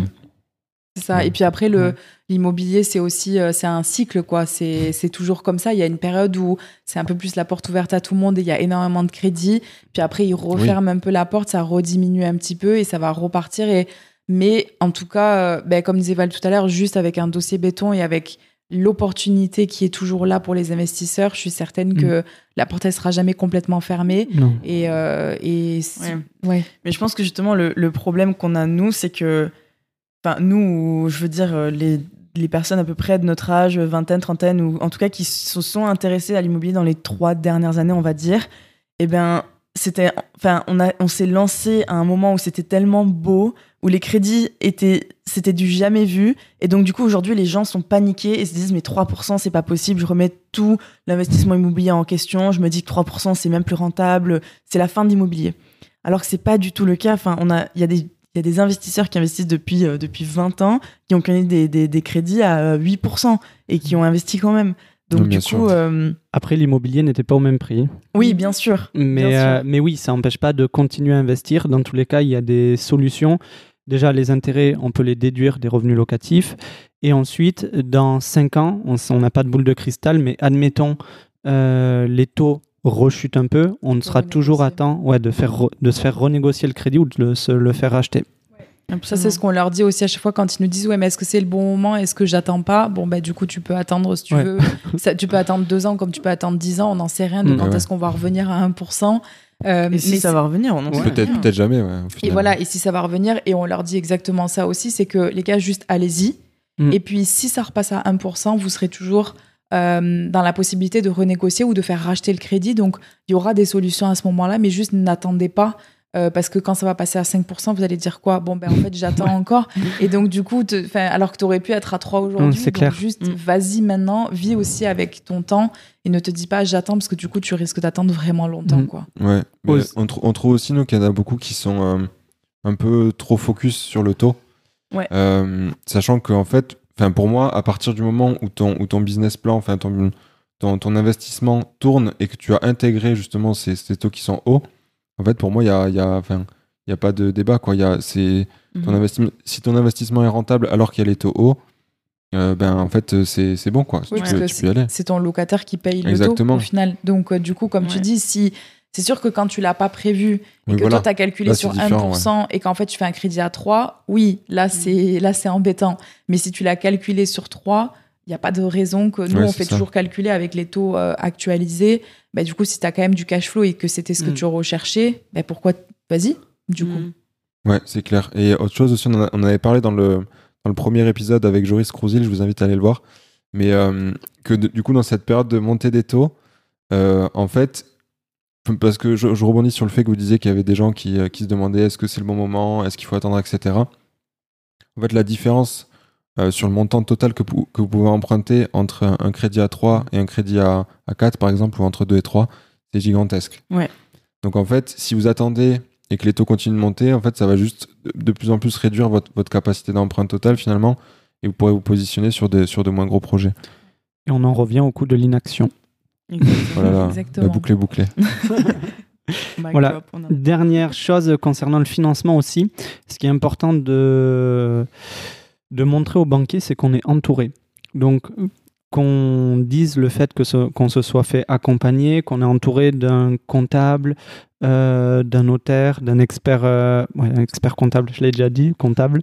c'est ça. Ouais. Et puis après, le, ouais. l'immobilier, c'est aussi euh, c'est un cycle. Quoi. C'est, c'est toujours comme ça. Il y a une période où c'est un peu plus la porte ouverte à tout le monde et il y a énormément de crédits. Puis après, ils referment oui. un peu la porte, ça rediminue un petit peu et ça va repartir. Et... Mais en tout cas, euh, ben, comme disait Val tout à l'heure, juste avec un dossier béton et avec l'opportunité qui est toujours là pour les investisseurs, je suis certaine que mmh. la porte ne sera jamais complètement fermée. Non. Et, euh, et ouais. Ouais. Mais je pense que justement, le, le problème qu'on a, nous, c'est que Enfin, nous, je veux dire, les, les personnes à peu près de notre âge, vingtaine, trentaine, ou en tout cas qui se sont intéressées à l'immobilier dans les trois dernières années, on va dire, eh bien, c'était, enfin, on, a, on s'est lancé à un moment où c'était tellement beau, où les crédits étaient, c'était du jamais vu. Et donc, du coup, aujourd'hui, les gens sont paniqués et se disent, mais trois pour cent, c'est pas possible, je remets tout l'investissement immobilier en question, je me dis que trois pour cent, c'est même plus rentable, c'est la fin de l'immobilier. Alors que c'est pas du tout le cas. Enfin, on a, il y a des, il y a des investisseurs qui investissent depuis, euh, depuis vingt ans, qui ont connu des, des, des crédits à huit pour cent et qui ont investi quand même. Donc, oui, du coup, euh... après, l'immobilier n'était pas au même prix. Oui, bien sûr. Mais, bien sûr. Euh, mais oui, ça n'empêche pas de continuer à investir. Dans tous les cas, il y a des solutions. Déjà, les intérêts, on peut les déduire des revenus locatifs. Et ensuite, dans cinq ans, on n'a pas de boule de cristal, mais admettons euh, les taux rechute un peu, on sera renégocier. toujours à temps ouais, de, faire re, de se faire renégocier le crédit ou de le, se le faire racheter. Ouais. Ça, c'est ce qu'on leur dit aussi à chaque fois quand ils nous disent « Ouais, mais est-ce que c'est le bon moment? Est-ce que j'attends pas ?» Bon, bah, du coup, tu peux attendre si tu ouais. veux. Ça, tu peux attendre deux ans comme tu peux attendre dix ans. On n'en sait rien de mmh, quand ouais. est-ce qu'on va revenir à un pour cent. Euh, et si mais ça c'est... va revenir, on en sait peut-être, rien. Peut-être jamais. Ouais, et voilà, et si ça va revenir, et on leur dit exactement ça aussi, c'est que les gars, juste allez-y. Mmh. Et puis, si ça repasse à un pour cent, vous serez toujours... Euh, dans la possibilité de renégocier ou de faire racheter le crédit. Donc, il y aura des solutions à ce moment-là, mais juste n'attendez pas euh, parce que quand ça va passer à cinq pour cent, vous allez dire quoi ? Bon, ben en fait, j'attends encore. Et donc, du coup, te, 'fin, alors que tu aurais pu être à trois aujourd'hui, mmh, c'est donc clair. Juste mmh. vas-y maintenant, vis aussi avec ton temps et ne te dis pas j'attends parce que du coup, tu risques d'attendre vraiment longtemps. Mmh. Quoi. Ouais, mais Ose. on, tr- on trouve aussi, nous, qu'il y en a beaucoup qui sont euh, un peu trop focus sur le taux. Ouais. Euh, sachant qu'en fait, Enfin, pour moi, à partir du moment où ton, où ton business plan, enfin, ton, ton, ton investissement tourne et que tu as intégré justement ces, ces taux qui sont hauts, en fait, pour moi, il n'y a, y a, enfin, y a pas de débat. Quoi. Y a, c'est, ton investi- si ton investissement est rentable alors qu'il y a les taux hauts, euh, ben, en fait, c'est, c'est bon. Quoi. Oui, tu, peux, tu peux y aller. C'est ton locataire qui paye le Exactement. taux au final. Donc, euh, du coup, comme ouais. tu dis, si... C'est sûr que quand tu ne l'as pas prévu et oui, que voilà. toi, tu as calculé là, sur un pour cent ouais. et qu'en fait, tu fais un crédit à trois, oui, là, mmh. c'est, là, c'est embêtant. Mais si tu l'as calculé sur trois, il n'y a pas de raison que nous, ouais, on fait ça. toujours calculer avec les taux euh, actualisés. Bah, du coup, si tu as quand même du cash flow et que c'était ce mmh. que tu recherchais, bah, pourquoi t- vas-y, du mmh. coup. Ouais, c'est clair. Et autre chose aussi, on en avait parlé dans le, dans le premier épisode avec Joris Crouzil, je vous invite à aller le voir. Mais euh, que de, du coup, dans cette période de montée des taux, euh, en fait... Parce que je, je rebondis sur le fait que vous disiez qu'il y avait des gens qui, qui se demandaient est-ce que c'est le bon moment, est-ce qu'il faut attendre, et cetera. En fait, la différence euh, sur le montant total que, que vous pouvez emprunter entre un, un crédit à trois et un crédit à, à quatre, par exemple, ou entre deux et trois, c'est gigantesque. Ouais. Donc en fait, si vous attendez et que les taux continuent de monter, en fait, ça va juste de plus en plus réduire votre, votre capacité d'emprunt total finalement, et vous pourrez vous positionner sur de, sur de moins gros projets. Et on en revient au coût de l'inaction. Exactement. Voilà, Exactement. La boucle est bouclée. Voilà. Dernière chose concernant le financement aussi, ce qui est important de, de montrer aux banquiers, c'est qu'on est entouré. Donc, qu'on dise le fait que ce, qu'on se soit fait accompagner, qu'on est entouré d'un comptable, euh, d'un notaire, d'un expert, euh, ouais, un expert comptable, je l'ai déjà dit, comptable,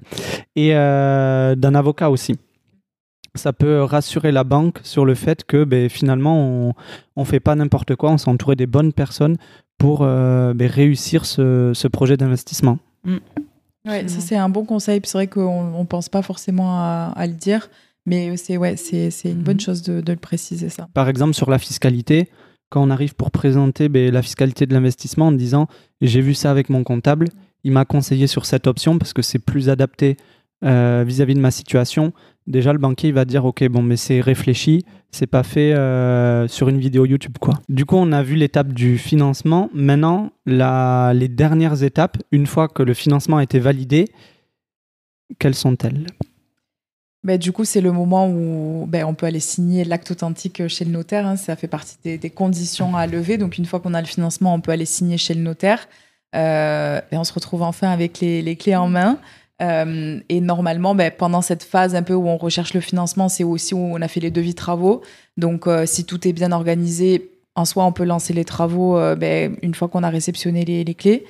et euh, d'un avocat aussi. Ça peut rassurer la banque sur le fait que ben, finalement, on ne fait pas n'importe quoi, on s'est entouré des bonnes personnes pour euh, ben, réussir ce, ce projet d'investissement. Mmh. Ouais, ça, c'est un bon conseil. Puis c'est vrai qu'on ne pense pas forcément à, à le dire, mais c'est, ouais, c'est, c'est une bonne mmh. chose de, de le préciser. Ça. Par exemple, sur la fiscalité, quand on arrive pour présenter ben, la fiscalité de l'investissement en disant « j'ai vu ça avec mon comptable, il m'a conseillé sur cette option parce que c'est plus adapté euh, vis-à-vis de ma situation », déjà, le banquier il va dire « Ok, bon, mais c'est réfléchi, c'est pas fait euh, sur une vidéo YouTube, quoi. » Du coup, on a vu l'étape du financement. Maintenant, la, les dernières étapes, une fois que le financement a été validé, quelles sont-elles ? Bah, du coup, c'est le moment où bah, on peut aller signer l'acte authentique chez le notaire. Hein, ça fait partie des, des conditions à lever. Donc, une fois qu'on a le financement, on peut aller signer chez le notaire. Euh, et on se retrouve enfin avec les, les clés en main. Euh, et normalement, ben, pendant cette phase un peu où on recherche le financement, c'est aussi où on a fait les devis travaux. Donc, euh, si tout est bien organisé, en soi, on peut lancer les travaux euh, ben, une fois qu'on a réceptionné les, les clés.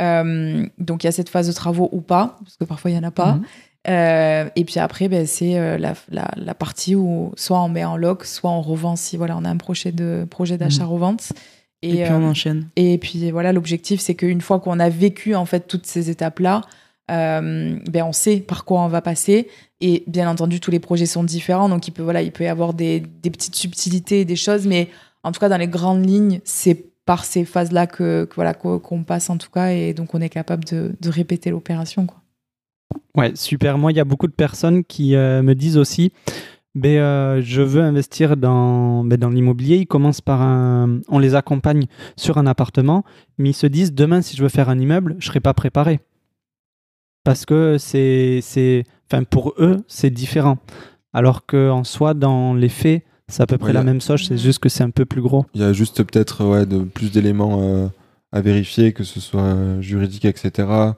Euh, donc, il y a cette phase de travaux ou pas, parce que parfois, il n'y en a pas. Mmh. Euh, et puis après, ben, c'est euh, la, la, la partie où soit on met en loc, soit on revend si voilà, on a un projet, de, projet d'achat-revente. Mmh. Et, et puis, euh, on enchaîne. Et puis, voilà, l'objectif, c'est qu'une fois qu'on a vécu en fait, toutes ces étapes-là, euh, ben on sait par quoi on va passer. Et bien entendu, tous les projets sont différents. Donc, il peut, voilà, il peut y avoir des, des petites subtilités, des choses. Mais en tout cas, dans les grandes lignes, c'est par ces phases-là que, que, voilà, qu'on passe en tout cas. Et donc, on est capable de, de répéter l'opération, quoi. Ouais, super. Moi, il y a beaucoup de personnes qui euh, me disent aussi... Mais euh, je veux investir dans, mais dans l'immobilier. Ils commencent par un, on les accompagne sur un appartement, mais ils se disent demain si je veux faire un immeuble, je serai pas préparé parce que c'est, c'est, enfin pour eux c'est différent. Alors que en soi dans les faits c'est à peu près ouais, la a... même chose, c'est juste que c'est un peu plus gros. Il y a juste peut-être ouais de, plus d'éléments euh, à vérifier, que ce soit juridique et cetera.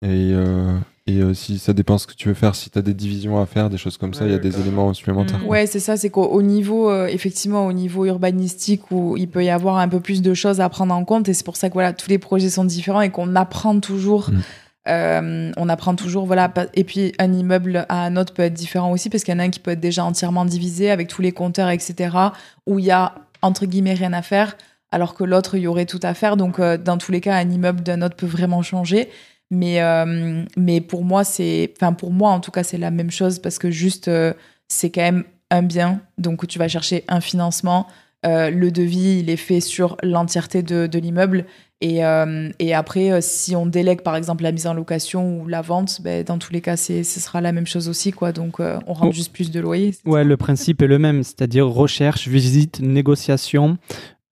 Et euh... Et euh, si ça dépend ce que tu veux faire, si tu as des divisions à faire, des choses comme ça, il ouais, y a des éléments supplémentaires. Mmh. Ouais, c'est ça, c'est qu'au niveau, euh, effectivement, au niveau urbanistique, où il peut y avoir un peu plus de choses à prendre en compte, et c'est pour ça que voilà, tous les projets sont différents et qu'on apprend toujours. Mmh. Euh, on apprend toujours, voilà. Et puis un immeuble à un autre peut être différent aussi, parce qu'il y en a un qui peut être déjà entièrement divisé avec tous les compteurs, et cetera, où il y a entre guillemets rien à faire, alors que l'autre il y aurait tout à faire. Donc, euh, dans tous les cas, un immeuble d'un autre peut vraiment changer. Mais, euh, mais pour moi, c'est, enfin pour moi en tout cas, c'est la même chose parce que juste, euh, c'est quand même un bien. Donc, tu vas chercher un financement. Euh, le devis, il est fait sur l'entièreté de, de l'immeuble. Et, euh, et après, si on délègue, par exemple, la mise en location ou la vente, ben, dans tous les cas, c'est, ce sera la même chose aussi, quoi. Donc, euh, on rentre oh. juste plus de loyer. Ouais, ça. Le principe est le même, c'est-à-dire recherche, visite, négociation,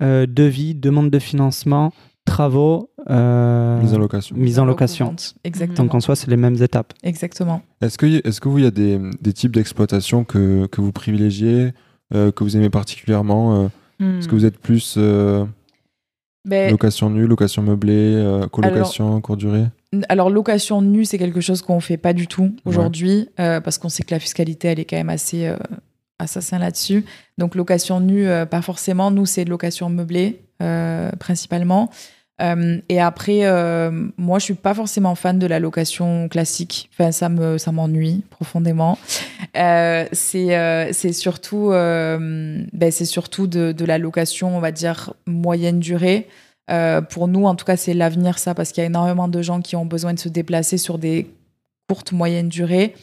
euh, devis, demande de financement... Travaux, euh, mise en location. Mise en location. Exactement. Donc en soi, c'est les mêmes étapes. Exactement. Est-ce que, est-ce que vous, il y a des, des types d'exploitation que, que vous privilégiez, euh, que vous aimez particulièrement euh, hmm. Est-ce que vous êtes plus euh, Mais... location nue, location meublée, euh, colocation, alors, courte durée ? Alors, location nue, c'est quelque chose qu'on ne fait pas du tout aujourd'hui, ouais. euh, parce qu'on sait que la fiscalité, elle est quand même assez euh, assassin là-dessus. Donc, location nue, euh, pas forcément. Nous, c'est location meublée. Euh, principalement. Euh, et après, euh, moi, je suis pas forcément fan de la location classique. Enfin, ça me, ça m'ennuie profondément. Euh, c'est, euh, c'est surtout, euh, ben, c'est surtout de, de la location, on va dire moyenne durée. Euh, pour nous, en tout cas, c'est l'avenir ça, parce qu'il y a énormément de gens qui ont besoin de se déplacer sur des courtes moyennes durées.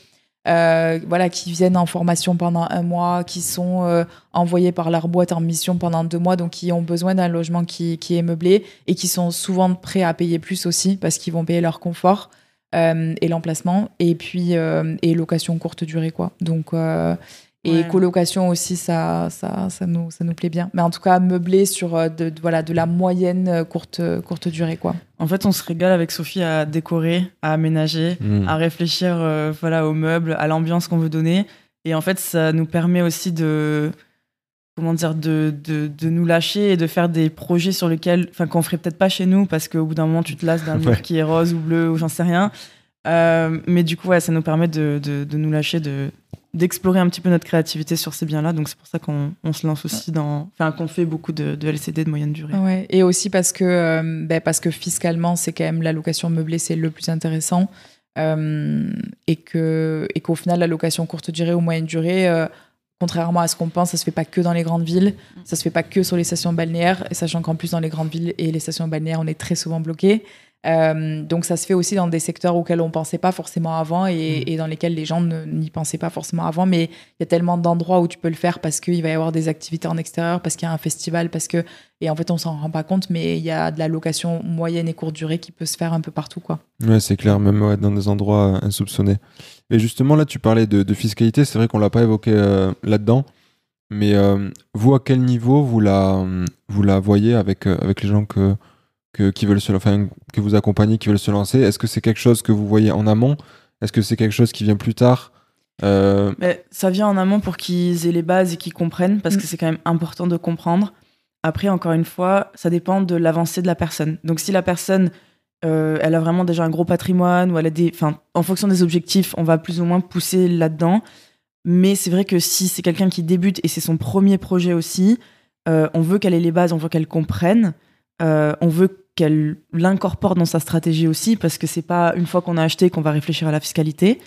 Euh, voilà, qui viennent en formation pendant un mois, qui sont euh, envoyés par leur boîte en mission pendant deux mois, donc qui ont besoin d'un logement qui, qui est meublé et qui sont souvent prêts à payer plus aussi parce qu'ils vont payer leur confort euh, et l'emplacement et puis euh, et location courte durée quoi. Donc euh, et ouais. Colocation aussi ça ça ça nous ça nous plaît bien. Mais en tout cas meublé sur de, de voilà de la moyenne courte courte durée quoi. En fait, on se régale avec Sophie à décorer, à aménager, mmh. à réfléchir euh, voilà, aux meubles, à l'ambiance qu'on veut donner. Et en fait, ça nous permet aussi de, comment dire, de, de, de nous lâcher et de faire des projets sur lesquels, enfin, qu'on ferait peut-être pas chez nous parce qu'au bout d'un moment, tu te lasses d'un ouais. mur qui est rose ou bleu ou j'en sais rien. Euh, mais du coup, ouais, ça nous permet de, de, de nous lâcher, de, d'explorer un petit peu notre créativité sur ces biens-là. Donc, c'est pour ça qu'on on se lance aussi dans... Enfin, qu'on fait beaucoup de, de L C D de moyenne durée. Ouais. Et aussi parce que, euh, ben parce que fiscalement, c'est quand même la location meublée, c'est le plus intéressant. Euh, et, que, et qu'au final, la location courte durée ou moyenne durée, euh, contrairement à ce qu'on pense, ça se fait pas que dans les grandes villes, ça se fait pas que sur les stations balnéaires, et sachant qu'en plus, dans les grandes villes et les stations balnéaires, on est très souvent bloqués. Euh, donc ça se fait aussi dans des secteurs auxquels on pensait pas forcément avant et, mmh. et dans lesquels les gens ne, n'y pensaient pas forcément avant, mais il y a tellement d'endroits où tu peux le faire parce qu'il va y avoir des activités en extérieur, parce qu'il y a un festival, parce que... et en fait on s'en rend pas compte, mais il y a de la location moyenne et courte durée qui peut se faire un peu partout quoi. Ouais, c'est clair, même ouais, dans des endroits insoupçonnés. Et justement là tu parlais de, de fiscalité, c'est vrai qu'on l'a pas évoqué euh, là-dedans, mais euh, vous à quel niveau vous la, vous la voyez avec, euh, avec les gens que Que, qui veulent se, enfin, que vous accompagnez, qui veulent se lancer? Est-ce que c'est quelque chose que vous voyez en amont? Est-ce que c'est quelque chose qui vient plus tard? euh... Mais ça vient en amont pour qu'ils aient les bases et qu'ils comprennent, parce mmh. que c'est quand même important de comprendre. Après, encore une fois, ça dépend de l'avancée de la personne. Donc si la personne, euh, elle a vraiment déjà un gros patrimoine, ou elle a des, enfin, en fonction des objectifs, on va plus ou moins pousser là-dedans. Mais c'est vrai que si c'est quelqu'un qui débute et c'est son premier projet aussi, euh, on veut qu'elle ait les bases, on veut qu'elle comprenne. Euh, on veut qu'elle l'incorpore dans sa stratégie aussi, parce que c'est pas une fois qu'on a acheté qu'on va réfléchir à la fiscalité,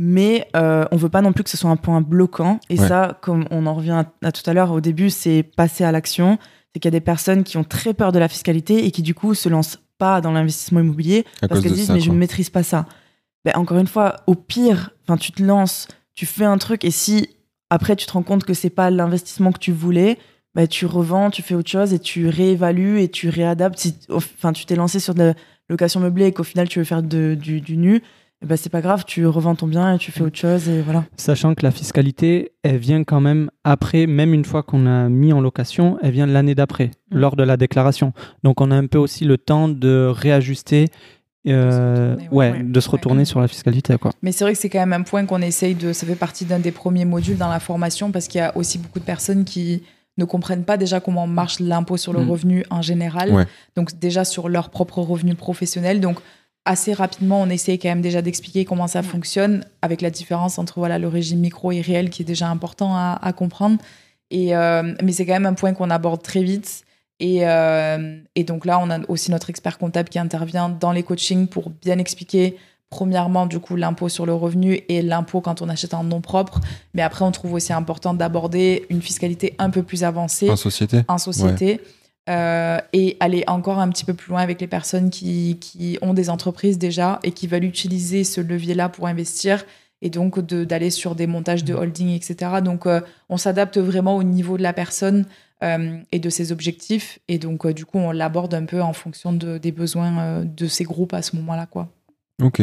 mais euh, on veut pas non plus que ce soit un point bloquant. Et ouais. ça, comme on en revient à, à tout à l'heure, au début, c'est passer à l'action. C'est qu'il y a des personnes qui ont très peur de la fiscalité et qui du coup se lancent pas dans l'investissement immobilier à parce qu'elles disent ça, mais quoi. Je ne maîtrise pas ça. bah, encore une fois, au pire, tu te lances, tu fais un truc et si après tu te rends compte que c'est pas l'investissement que tu voulais, bah, tu revends, tu fais autre chose et tu réévalues et tu réadaptes. Si, enfin, tu t'es lancé sur de la location meublée et qu'au final tu veux faire de, du, du nu, et bah, c'est pas grave, tu revends ton bien et tu fais autre chose. Et voilà. Sachant que la fiscalité, elle vient quand même après, même une fois qu'on a mis en location, elle vient l'année d'après, mmh. lors de la déclaration. Donc on a un peu aussi le temps de réajuster. Euh, de se retourner, ouais, ouais, de se retourner ouais. sur la fiscalité quoi. Mais c'est vrai que c'est quand même un point qu'on essaye de, ça fait partie d'un des premiers modules dans la formation parce qu'il y a aussi beaucoup de personnes qui ne comprennent pas déjà comment marche l'impôt sur le mmh. revenu en général, ouais. donc déjà sur leur propre revenu professionnel, donc assez rapidement on essaye quand même déjà d'expliquer comment ça mmh. fonctionne avec la différence entre voilà, le régime micro et réel qui est déjà important à, à comprendre et, euh, mais c'est quand même un point qu'on aborde très vite. Et, euh, et donc là, on a aussi notre expert comptable qui intervient dans les coachings pour bien expliquer, premièrement, du coup, l'impôt sur le revenu et l'impôt quand on achète en nom propre. Mais après, on trouve aussi important d'aborder une fiscalité un peu plus avancée. En société. En société. Ouais. Euh, et aller encore un petit peu plus loin avec les personnes qui, qui ont des entreprises déjà et qui veulent utiliser ce levier-là pour investir. Et donc, de, d'aller sur des montages de holding, et cetera. Donc, euh, on s'adapte vraiment au niveau de la personne. Euh, et de ses objectifs. Et donc, euh, du coup, on l'aborde un peu en fonction de, des besoins euh, de ces groupes à ce moment-là, quoi. Ok.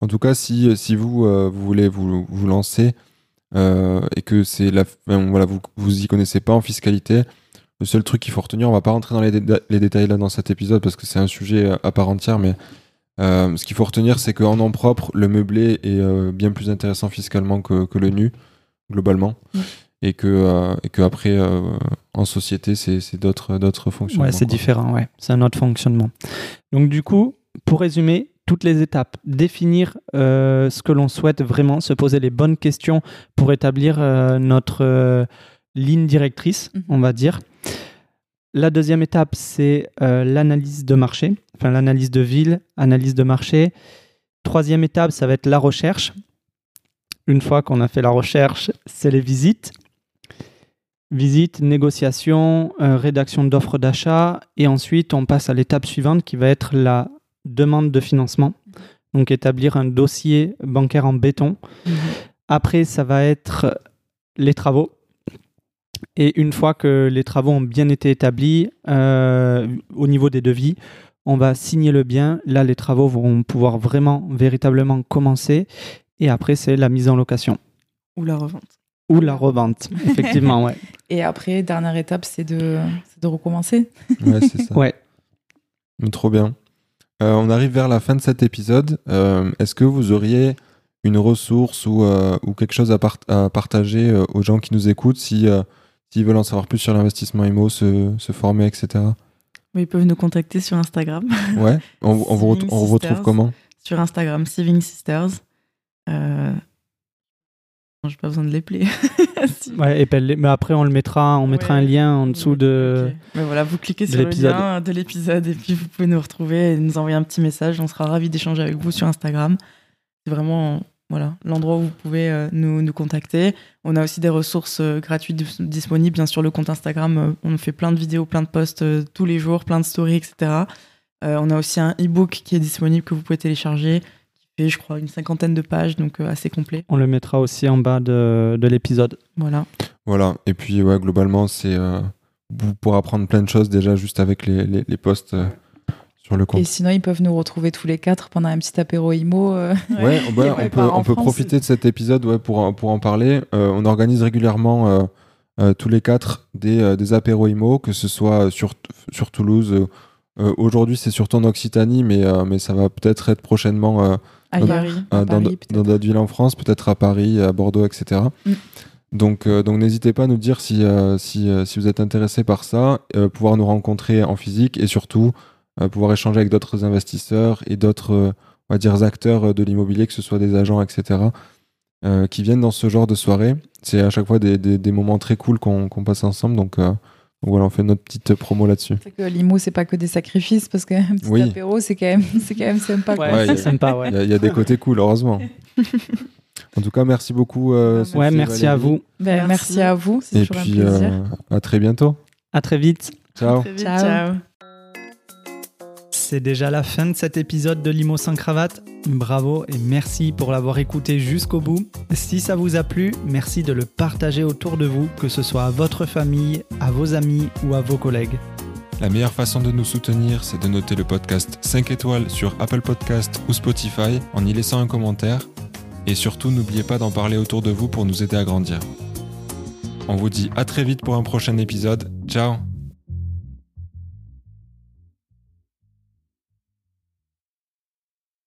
En tout cas, si, si vous, euh, vous voulez vous, vous lancer euh, et que c'est la, ben, voilà, vous vous y connaissez pas en fiscalité, le seul truc qu'il faut retenir, on va pas rentrer dans les, dé- les détails là dans cet épisode parce que c'est un sujet à part entière, mais euh, ce qu'il faut retenir, c'est qu'en nom propre, le meublé est euh, bien plus intéressant fiscalement que, que le nu, globalement. Mmh. Et que, euh, et que après euh, en société c'est, c'est d'autres, d'autres fonctionnements. Ouais, c'est quoi. Différent, ouais. C'est un autre fonctionnement. Donc du coup, pour résumer, toutes les étapes, définir euh, ce que l'on souhaite vraiment, se poser les bonnes questions pour établir euh, notre euh, ligne directrice, mmh. on va dire. La deuxième étape, c'est euh, l'analyse de marché, enfin l'analyse de ville, analyse de marché. Troisième étape, ça va être la recherche. Une fois qu'on a fait la recherche, c'est les visites. Visite, négociation, euh, rédaction d'offres d'achat. Et ensuite, on passe à l'étape suivante qui va être la demande de financement. Donc, établir un dossier bancaire en béton. Mmh. Après, ça va être les travaux. Et une fois que les travaux ont bien été établis, euh, au niveau des devis, on va signer le bien. Là, les travaux vont pouvoir vraiment, véritablement commencer. Et après, c'est la mise en location. Ou la revente. Ou la revente, effectivement, ouais. Et après, dernière étape, c'est de, c'est de recommencer. Ouais, c'est ça. Ouais. Trop bien. Euh, on arrive vers la fin de cet épisode. Euh, est-ce que vous auriez une ressource ou, euh, ou quelque chose à, part- à partager euh, aux gens qui nous écoutent, si, euh, s'ils veulent en savoir plus sur l'investissement immo, se, se former, et cetera. Oui, ils peuvent nous contacter sur Instagram. Ouais. On, on vous re- on retrouve comment ? Sur Instagram, Siving Sisters. Euh... J'ai pas besoin de les player. si. Ouais, et ben, mais après on le mettra, on mettra ouais. un lien en dessous de. Okay. Mais voilà, vous cliquez sur l'épisode. le lien de l'épisode et puis vous pouvez nous retrouver et nous envoyer un petit message. On sera ravis d'échanger avec vous sur Instagram. C'est vraiment voilà l'endroit où vous pouvez euh, nous nous contacter. On a aussi des ressources euh, gratuites disponibles, bien sûr le compte Instagram. Euh, on fait plein de vidéos, plein de posts euh, tous les jours, plein de stories, et cetera. Euh, on a aussi un e-book qui est disponible que vous pouvez télécharger. Et je crois une cinquantaine de pages, donc assez complet. On le mettra aussi en bas de, de l'épisode. Voilà. Voilà. Et puis, ouais, globalement, c'est euh, pour apprendre plein de choses déjà juste avec les, les, les posts euh, sur le compte. Et sinon, ils peuvent nous retrouver tous les quatre pendant un petit apéro IMO. Euh... Ouais, ouais, on, on peut, on peut profiter de cet épisode ouais, pour, pour en parler. Euh, on organise régulièrement euh, euh, tous les quatre des, euh, des apéros IMO, que ce soit sur, sur Toulouse. Euh, Euh, aujourd'hui, c'est surtout en Occitanie, mais, euh, mais ça va peut-être être prochainement euh, à dans, Paris, euh, à dans, Paris, dans d'autres villes en France, peut-être à Paris, à Bordeaux, et cetera. Mm. Donc, euh, donc n'hésitez pas à nous dire si, euh, si, euh, si vous êtes intéressé par ça, euh, pouvoir nous rencontrer en physique et surtout euh, pouvoir échanger avec d'autres investisseurs et d'autres euh, on va dire, acteurs de l'immobilier, que ce soit des agents, et cetera, euh, qui viennent dans ce genre de soirée. C'est à chaque fois des, des, des moments très cool qu'on, qu'on passe ensemble, donc... Euh, Voilà, on fait notre petite promo là-dessus. C'est que l'I M O, c'est pas que des sacrifices, parce qu'un petit oui. apéro, c'est quand même, c'est quand même sympa. Ouais, ouais, c'est sympa, ouais. Il y, y a des côtés cool, heureusement. En tout cas, merci beaucoup. Euh, ouais, merci Valérie. à vous. Ben, merci. merci à vous, c'est Et toujours puis, un plaisir. Euh, à très bientôt. À très vite. Ciao. À très vite. Ciao. Ciao. c'est déjà la fin de cet épisode de Limo sans cravate. Bravo et merci pour l'avoir écouté jusqu'au bout. Si ça vous a plu, merci de le partager autour de vous, que ce soit à votre famille, à vos amis ou à vos collègues. La meilleure façon de nous soutenir, c'est de noter le podcast cinq étoiles sur Apple Podcasts ou Spotify en y laissant un commentaire. Et surtout, n'oubliez pas d'en parler autour de vous pour nous aider à grandir. On vous dit à très vite pour un prochain épisode. Ciao!